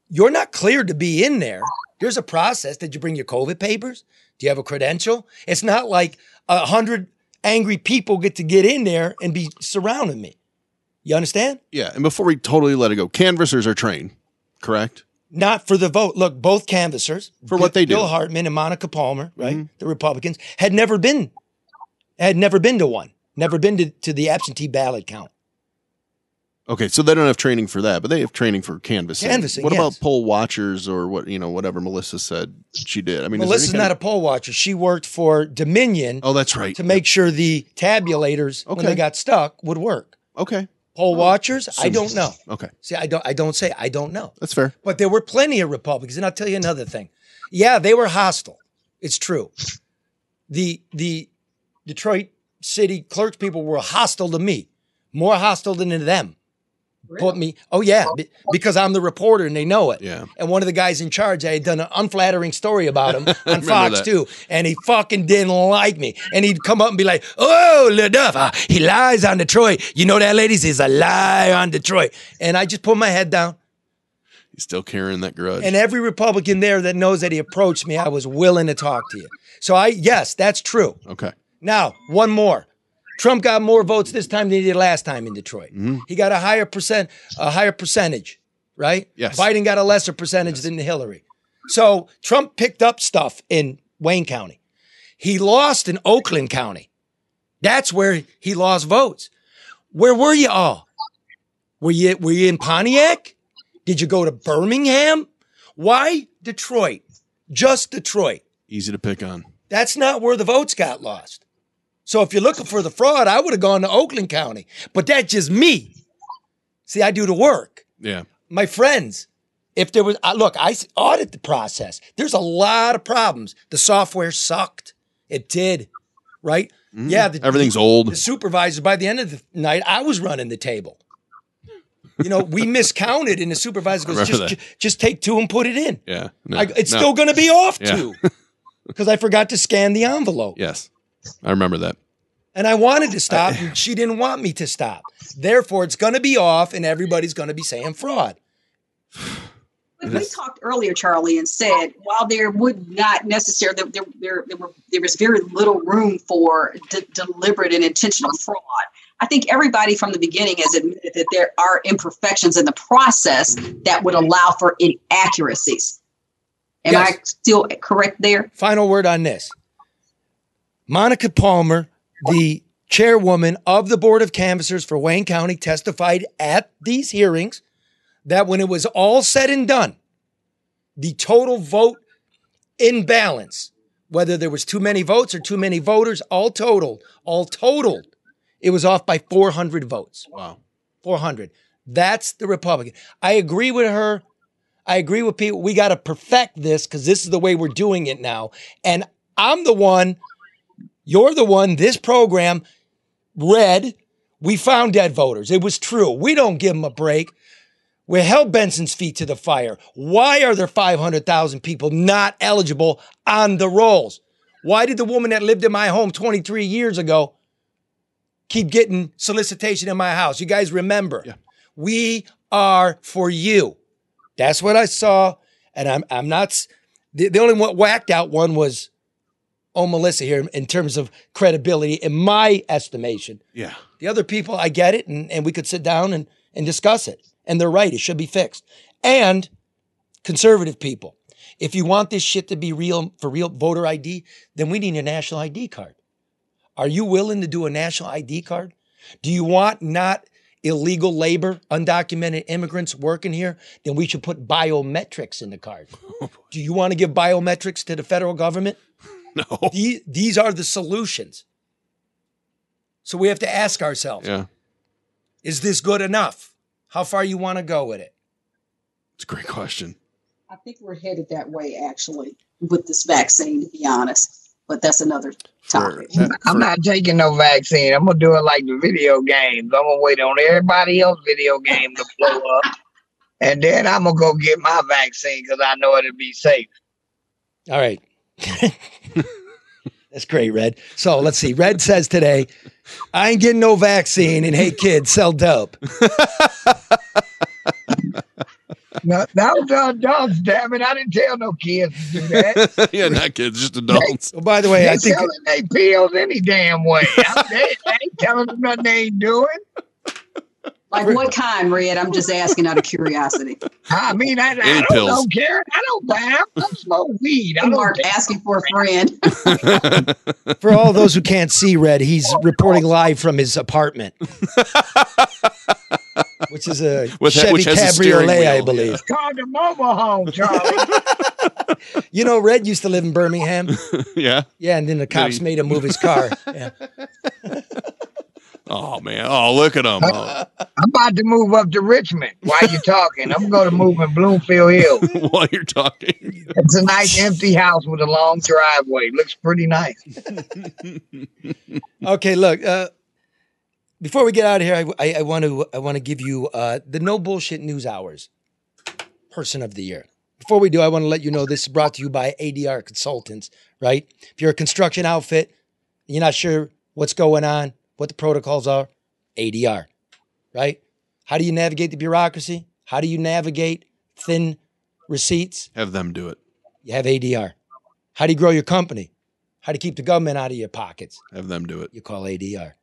you're not cleared to be in there. There's a process. Did you bring your COVID papers? Do you have a credential? It's not like a hundred angry people get to get in there and be surrounding me. You understand? Yeah. And before we totally let it go, canvassers are trained, correct? Not for the vote. Look, both canvassers for B- what they do. Bill Hartman and Monica Palmer, right? Mm-hmm. The Republicans had never been, had never been to one, never been to, to the absentee ballot count. Okay, so they don't have training for that, but they have training for canvassing. Canvassing. What yes. about poll watchers or what? You know, whatever Melissa said she did. I mean, Melissa's is not of... a poll watcher. She worked for Dominion. Oh, that's right. To make yep. sure the tabulators, okay. when they got stuck, would work. Okay. Poll oh. watchers, so, I don't know. Okay. See, I don't. I don't say I don't know. That's fair. But there were plenty of Republicans, and I'll tell you another thing. Yeah, they were hostile. It's true. The the Detroit city clerks people were hostile to me, more hostile than to them. Really? Put me, oh yeah, because I'm the reporter and they know it. Yeah. And one of the guys in charge, I had done an unflattering story about him on Fox that. too, and he fucking didn't like me. And he'd come up and be like, "Oh, little Duff, uh, he lies on Detroit. You know that, ladies, is a lie on Detroit." And I just put my head down. He's still carrying that grudge. And every Republican there that knows that he approached me, I was willing to talk to you. So I, yes, that's true. Okay. Now one more. Trump got more votes this time than he did last time in Detroit. Mm-hmm. He got a higher percent, a higher percentage, right? Yes. Biden got a lesser percentage yes. than Hillary. So Trump picked up stuff in Wayne County. He lost in Oakland County. That's where he lost votes. Where were you all? Were you were you in Pontiac? Did you go to Birmingham? Why Detroit? Just Detroit. Easy to pick on. That's not where the votes got lost. So if you're looking for the fraud, I would have gone to Oakland County. But that's just me. See, I do the work. Yeah. My friends, if there was, look, I audit the process. There's a lot of problems. The software sucked. It did, right? Mm, yeah. The, everything's the, old. The supervisor, by the end of the night, I was running the table. You know, we miscounted, and the supervisor goes, just, j- just take two and put it in. Yeah. No, I, it's no. still going to be off yeah. two because I forgot to scan the envelope. Yes. I remember that. And I wanted to stop, I, and she didn't want me to stop. Therefore, it's going to be off, and everybody's going to be saying fraud. But we talked earlier, Charlie, and said while there would not necessarily there there there, were, there was very little room for de- deliberate and intentional fraud. I think everybody from the beginning has admitted that there are imperfections in the process that would allow for inaccuracies. Am yes. I still correct there? Final word on this. Monica Palmer, the chairwoman of the Board of Canvassers for Wayne County, testified at these hearings that when it was all said and done, the total vote imbalance, whether there was too many votes or too many voters, all totaled, all totaled, it was off by four hundred votes. Wow. four hundred. That's the Republican. I agree with her. I agree with people. We got to perfect this because this is the way we're doing it now. And I'm the one... You're the one this program read. We found dead voters. It was true. We don't give them a break. We held Benson's feet to the fire. Why are there five hundred thousand people not eligible on the rolls? Why did the woman that lived in my home twenty-three years ago keep getting solicitation in my house? You guys remember. Yeah. We are for you. That's what I saw. And I'm I'm not, the, the only one whacked out one was Oh, Melissa here in terms of credibility, in my estimation. Yeah. The other people, I get it, and, and we could sit down and, and discuss it. And they're right. It should be fixed. And conservative people, if you want this shit to be real for real voter I D, then we need a national I D card. Are you willing to do a national I D card? Do you want not illegal labor, undocumented immigrants working here? Then we should put biometrics in the card. Do you want to give biometrics to the federal government? No. These, these are the solutions. So we have to ask ourselves, yeah. is this good enough? How far you want to go with it? It's a great question. I think we're headed that way, actually, with this vaccine, to be honest. But that's another topic. For, for, I'm not taking no vaccine. I'm going to do it like the video games. I'm going to wait on everybody else's video game to blow up. And then I'm going to go get my vaccine because I know it'll be safe. All right. That's great, Red. So let's see. Red says today, I ain't getting no vaccine, and hey, kids, sell dope. No, that was adults, damn it. I didn't tell no kids to do that. Yeah, not kids, just adults. They, well, by the way, I think. They're selling their pills any damn way. I'm dead. I ain't telling them nothing they ain't doing. Like what kind, Red? I'm just asking out of curiosity. I mean, I, I don't pills. know, Karen. I don't buy. I don't smoke weed. I'm Mark asking for a friend. For all those who can't see Red, he's reporting live from his apartment. which is a with Chevy which Cabriolet, wheel, I believe. Yeah. It's called a mobile home, Charlie. You know, Red used to live in Birmingham. Yeah. Yeah, and then the cops Maybe. made him move his car. Yeah. Oh, man. Oh, look at him. Oh. I'm about to move up to Richmond while you're talking. I'm going to move in Bloomfield Hill. While you're talking. It's a nice empty house with a long driveway. Looks pretty nice. Okay, look. Uh, before we get out of here, I, I, I want to I want to give you uh, the No Bullshit News Hours Person of the Year. Before we do, I want to let you know this is brought to you by A D R Consultants, right? If you're a construction outfit, and you're not sure what's going on, what the protocols are, A D R, right? How do you navigate the bureaucracy? How do you navigate thin receipts? Have them do it. You have A D R. How do you grow your company? How to keep the government out of your pockets? Have them do it. You call A D R.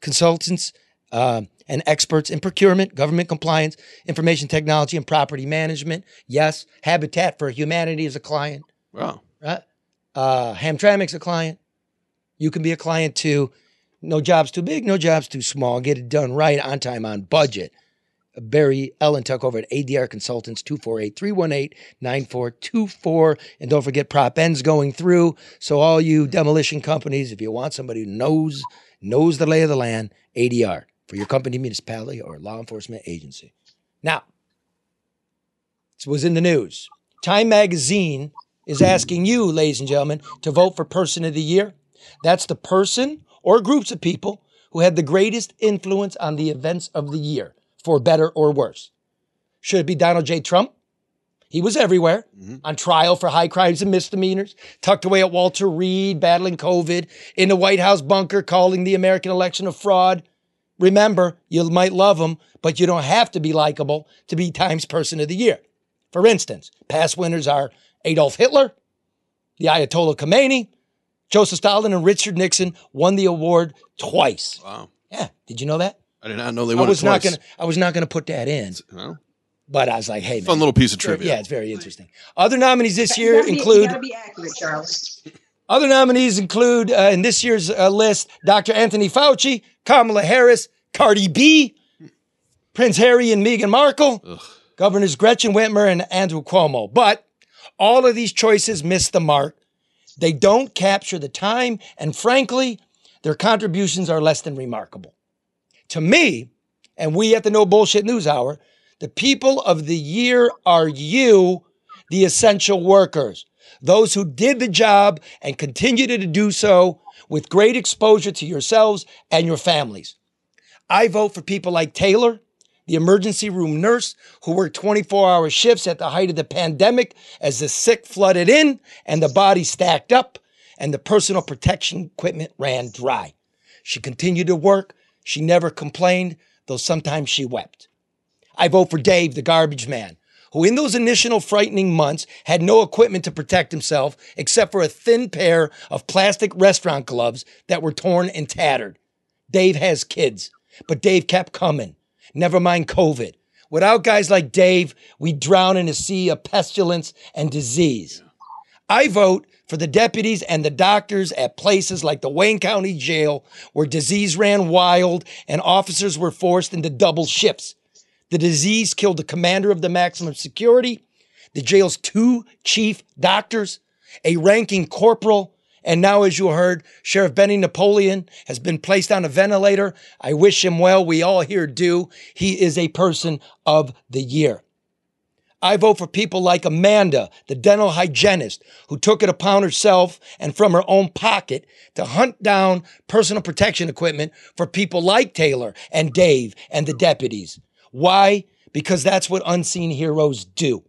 Consultants um, and experts in procurement, government compliance, information technology, and property management. Yes. Habitat for Humanity is a client. Wow. Right? Uh, Hamtramck's a client. You can be a client too. No job's too big, no job's too small. Get it done right, on time, on budget. Barry Ellentuck over at A D R Consultants, two four eight, three one eight, nine four two four. And don't forget Prop N's going through. So all you demolition companies, if you want somebody who knows, knows the lay of the land, A D R for your company, municipality, or law enforcement agency. Now, this was in the news. Time Magazine is asking you, ladies and gentlemen, to vote for Person of the Year. That's the person or groups of people who had the greatest influence on the events of the year, for better or worse. Should it be Donald J. Trump? He was everywhere, mm-hmm. on trial for high crimes and misdemeanors, tucked away at Walter Reed, battling COVID, in the White House bunker, calling the American election a fraud. Remember, you might love him, but you don't have to be likable to be Time's Person of the Year. For instance, past winners are Adolf Hitler, the Ayatollah Khomeini, Joseph Stalin, and Richard Nixon won the award twice. Wow. Yeah. Did you know that? I did not know they won I was it twice. Not gonna, I was not going to put that in. No? But I was like, hey, man. Fun little piece of trivia. Yeah, it's very interesting. Other nominees this year be, include... You got to be accurate, Charles. Other nominees include, uh, in this year's uh, list, Doctor Anthony Fauci, Kamala Harris, Cardi B, Prince Harry and Meghan Markle, Ugh. Governors Gretchen Whitmer, and Andrew Cuomo. But all of these choices missed the mark. They don't capture the time, and frankly, their contributions are less than remarkable. To me, and we at the No Bullshit News Hour, the people of the year are you, the essential workers, those who did the job and continue to do so with great exposure to yourselves and your families. I vote for people like Taylor, the emergency room nurse who worked twenty-four hour shifts at the height of the pandemic as the sick flooded in and the bodies stacked up and the personal protection equipment ran dry. She continued to work. She never complained, though sometimes she wept. I vote for Dave, the garbage man, who in those initial frightening months had no equipment to protect himself except for a thin pair of plastic restaurant gloves that were torn and tattered. Dave has kids, but Dave kept coming. Never mind COVID. Without guys like Dave, we drown in a sea of pestilence and disease. I vote for the deputies and the doctors at places like the Wayne County Jail, where disease ran wild and officers were forced into double shifts. The disease killed the commander of the maximum security, the jail's two chief doctors, a ranking corporal, and now, as you heard, Sheriff Benny Napoleon has been placed on a ventilator. I wish him well. We all here do. He is a person of the year. I vote for people like Amanda, the dental hygienist, who took it upon herself and from her own pocket to hunt down personal protection equipment for people like Taylor and Dave and the deputies. Why? Because that's what unseen heroes do.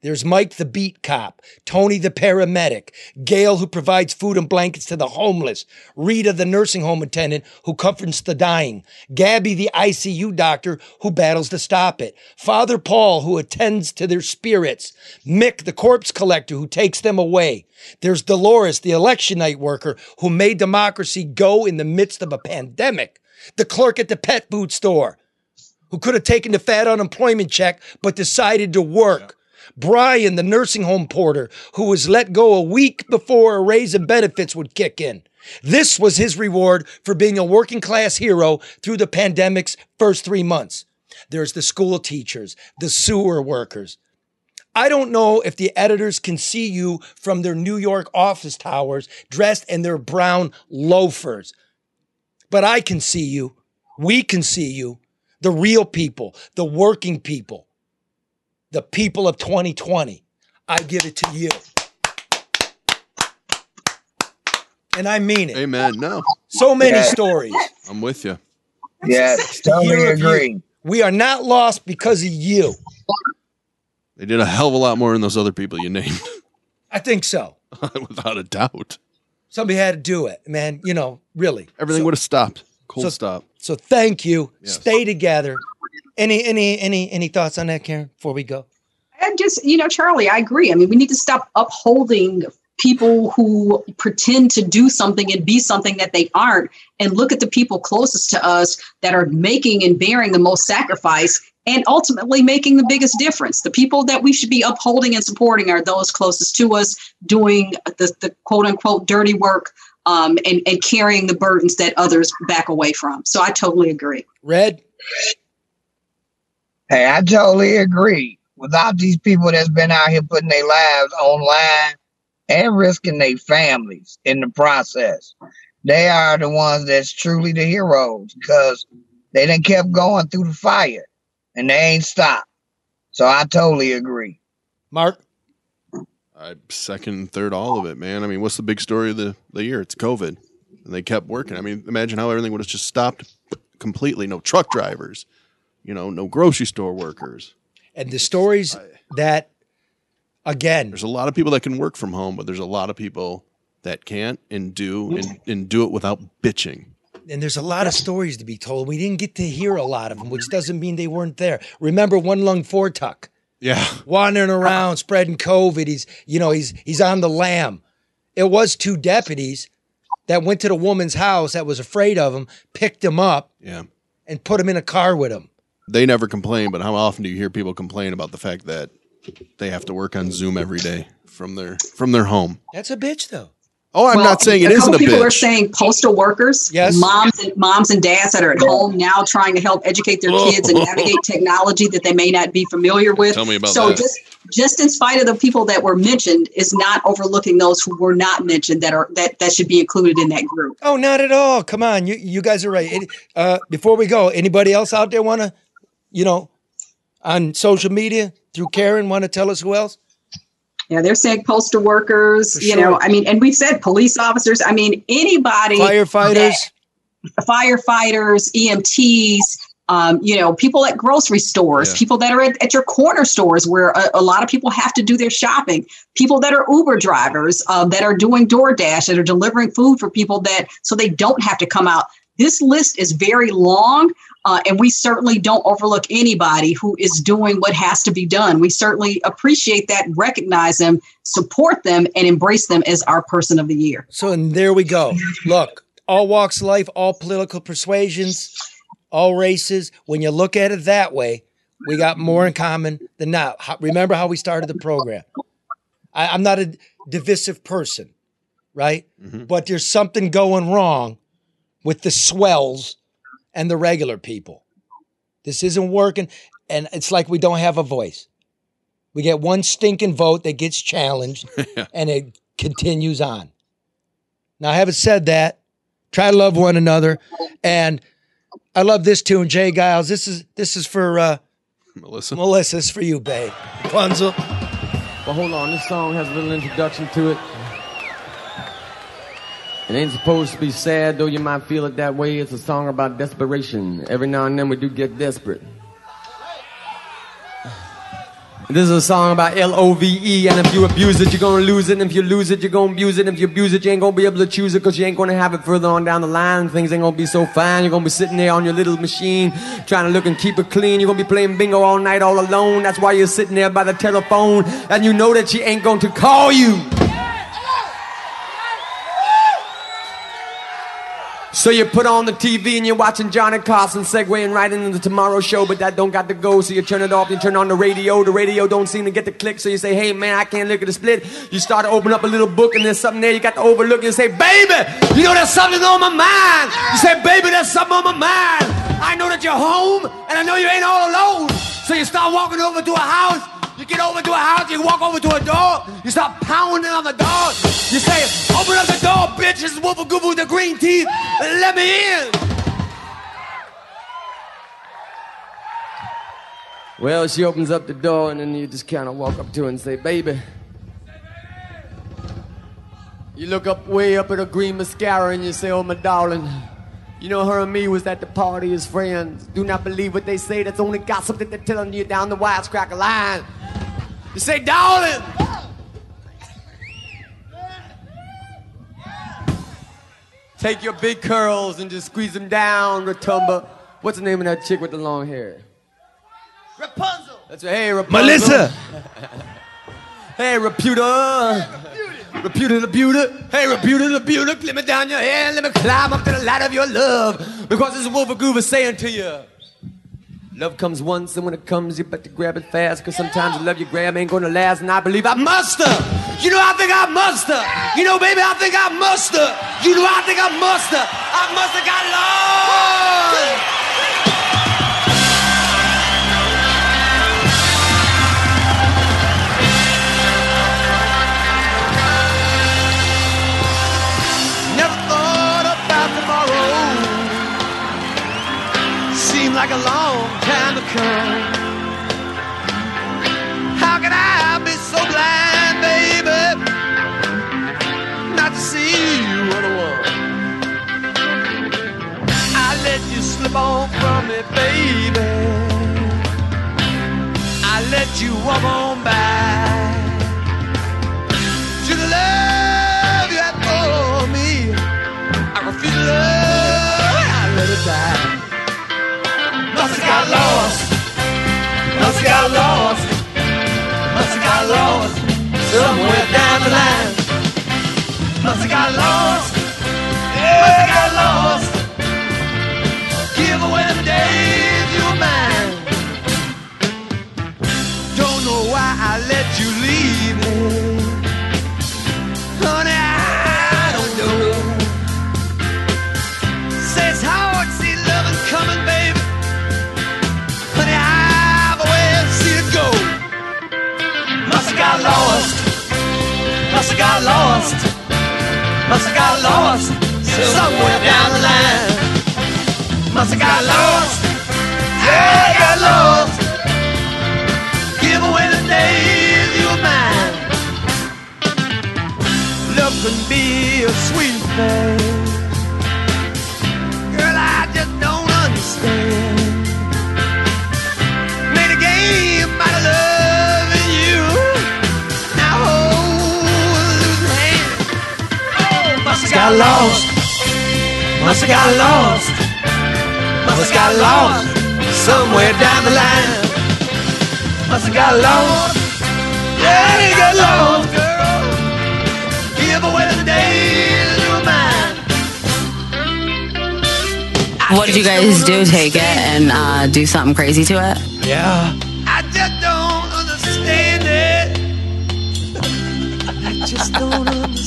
There's Mike the beat cop, Tony the paramedic, Gail who provides food and blankets to the homeless, Rita the nursing home attendant who comforts the dying, Gabby the I C U doctor who battles to stop it, Father Paul who attends to their spirits, Mick the corpse collector who takes them away. There's Dolores, the election night worker who made democracy go in the midst of a pandemic, the clerk at the pet food store who could have taken the fat unemployment check but decided to work. Yeah. Brian, the nursing home porter, who was let go a week before a raise in benefits would kick in. This was his reward for being a working class hero through the pandemic's first three months. There's the school teachers, the sewer workers. I don't know if the editors can see you from their New York office towers dressed in their brown loafers, but I can see you. We can see you, the real people, the working people, the people of twenty twenty. I give it to you. And I mean it. Amen. No. So many yeah. stories. I'm with you. Yeah, totally agree. You. We are not lost because of you. They did a hell of a lot more than those other people you named. I think so. Without a doubt. Somebody had to do it, man. You know, really. Everything so, would have stopped. Cold so, stop. So thank you. Yes. Stay together. Any, any, any, any thoughts on that, Karen, before we go? And just, you know, Charlie, I agree. I mean, we need to stop upholding people who pretend to do something and be something that they aren't, and look at the people closest to us that are making and bearing the most sacrifice and ultimately making the biggest difference. The people that we should be upholding and supporting are those closest to us, doing the, the quote unquote dirty work um, and, and carrying the burdens that others back away from. So I totally agree. Red? Hey, I totally agree. Without these people that's been out here putting their lives online, and risking their families in the process. They are the ones that's truly the heroes because they done kept going through the fire and they ain't stopped. So I totally agree. Mark? I second and third all of it, man. I mean, what's the big story of the, the year? It's COVID. And they kept working. I mean, imagine how everything would have just stopped completely. No truck drivers, you know, no grocery store workers. And the stories I, that... Again, there's a lot of people that can work from home, but there's a lot of people that can't and do and, and do it without bitching. And there's a lot of stories to be told. We didn't get to hear a lot of them, which doesn't mean they weren't there. Remember One Lung Fortuck? Yeah. Wandering around spreading COVID. He's, you know, he's, he's on the lam. It was two deputies that went to the woman's house that was afraid of him, picked him up yeah. and put him in a car with him. They never complain, but how often do you hear people complain about the fact that they have to work on Zoom every day from their from their home? That's a bitch, though. Oh, I'm well, not saying it isn't a bitch. People are saying postal workers, yes. moms and moms and dads that are at home now trying to help educate their oh. kids and navigate technology that they may not be familiar with. Tell me about so that. So just just in spite of the people that were mentioned, is not overlooking those who were not mentioned that are that, that should be included in that group. Oh, not at all. Come on, you you guys are right. It, uh, before we go, anybody else out there want to, you know, on social media? Through Karen, want to tell us who else? Yeah, they're saying postal workers, sure. you know, I mean, and we've said police officers. I mean, anybody. Firefighters. That, firefighters, E M Ts, um, you know, people at grocery stores, yeah. people that are at, at your corner stores where a, a lot of people have to do their shopping, people that are Uber drivers, uh, that are doing DoorDash, that are delivering food for people that so they don't have to come out. This list is very long. Uh, and we certainly don't overlook anybody who is doing what has to be done. We certainly appreciate that, recognize them, support them, and embrace them as our person of the year. So, and there we go. Look, all walks of life, all political persuasions, all races. When you look at it that way, we got more in common than not. Remember how we started the program. I, I'm not a divisive person, right? Mm-hmm. But there's something going wrong with the swells and the regular people. This isn't working. And it's like we don't have a voice. We get one stinking vote that gets challenged and it continues on. Now, having said that, try to love one another. And I love this tune, Jay Giles. This is this is for uh, Melissa. Melissa, it's for you, babe. Punzel. Well, hold on. This song has a little introduction to it. It ain't supposed to be sad, though you might feel it that way. It's a song about desperation. Every now and then we do get desperate. This is a song about L O V E, and if you abuse it, you're gonna lose it. And if you lose it, you're gonna abuse it. And if you abuse it, you ain't gonna be able to choose it, because you ain't gonna have it further on down the line. Things ain't gonna be so fine. You're gonna be sitting there on your little machine, trying to look and keep it clean. You're gonna be playing bingo all night, all alone. That's why you're sitting there by the telephone, and you know that she ain't going to call you. So you put on the T V and you're watching Johnny Carson segueing right into the Tomorrow Show, but that don't got to go, so you turn it off, you turn on the radio, the radio don't seem to get the click, so you say, hey man, I can't look at the split. You start to open up a little book and there's something there you got to overlook, and you say, baby, you know there's something on my mind. You say, baby, there's something on my mind. I know that you're home, and I know you ain't all alone. So you start walking over to a house. You get over to a house. You walk over to a door. You start pounding on the door. You say, open up the door, bitch. This is Woofa Goofa with the green teeth. And let me in. Well, she opens up the door, and then you just kind of walk up to her and say, baby. You look up way up at her green mascara, and you say, oh, my darling. You know, her and me was at the party as friends. Do not believe what they say. That's only gossip that they're telling you down the wisecracker line. You say, darling. Take your big curls and just squeeze them down, Rotumba. What's the name of that chick with the long hair? Rapunzel. That's right. Hey, Rapunzel. Melissa. Hey, Reputa. Reputed the beauty, hey, reputed the beauty, let me down your hair, let me climb up to the light of your love, because this is Woofa Goofa saying to you, love comes once, and when it comes, you better grab it fast, because sometimes the love you grab ain't gonna last, and I believe I muster, you know, I think I muster, you know, baby, I think I muster, you know, I think I muster, I muster got love. Seemed like a long time to come. How can I be so blind, baby, not to see you on the wall? I let you slip on from me, baby. I let you walk on by. To the love you had for me, I refuse to love. I let it die. Must have got lost. Must have got lost. Must have got lost somewhere down the line. Must have got lost. Must have got lost. Give away the days you were mine. Don't know why I let you leave me, honey. I don't know. Say it's hard to see love is coming, baby. Must have got lost. Must have got lost. Must have got lost somewhere down the line. Must have got lost. Yeah, I got lost. Give away the days you were mine. Love can be a sweet thing. Girl, I just don't understand. Made a game out of love. Must have got lost. Must have got lost. Must have got lost somewhere down the line. Must have got lost. Yeah, they got lost, girl. Give away the days of mine. What did you guys do? Take it and uh, do something crazy to it? Yeah. I just don't understand it. I just don't understand it.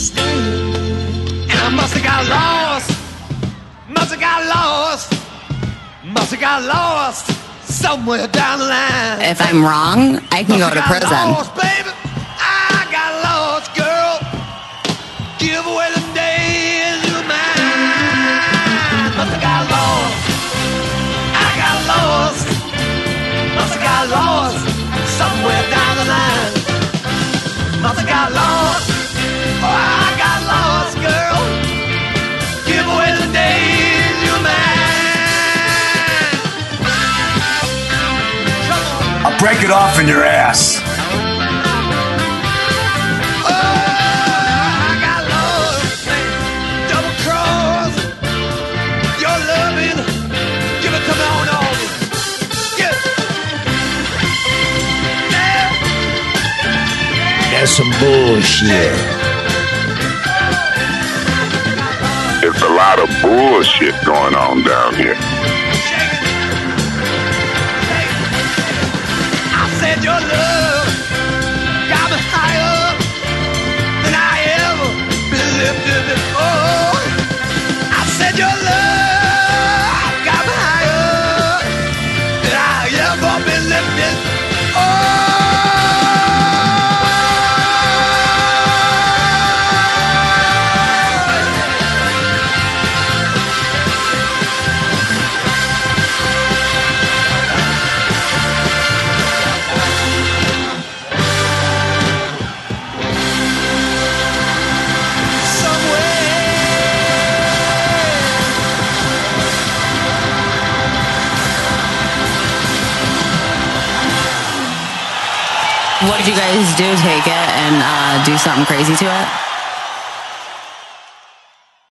I must have got lost, must have got lost, must have got lost somewhere down the line. If I'm wrong, I can go to prison. Lost, baby. I got lost, girl. Give away the days of mine. Must have got lost. I got lost. Must have got lost somewhere down the line. Must have got lost. Oh, I got lost, girl. Give away the days you're mine. I'll break it off in your ass. Oh, I got lost. Double cross. Your loving. Give it to me on all. Yeah. Yeah. That's some bullshit. There's a lot of bullshit going on down here. I said your love got me higher than I ever believed it before. I said your love got me higher. what you guys do, take it and uh, do something crazy to it?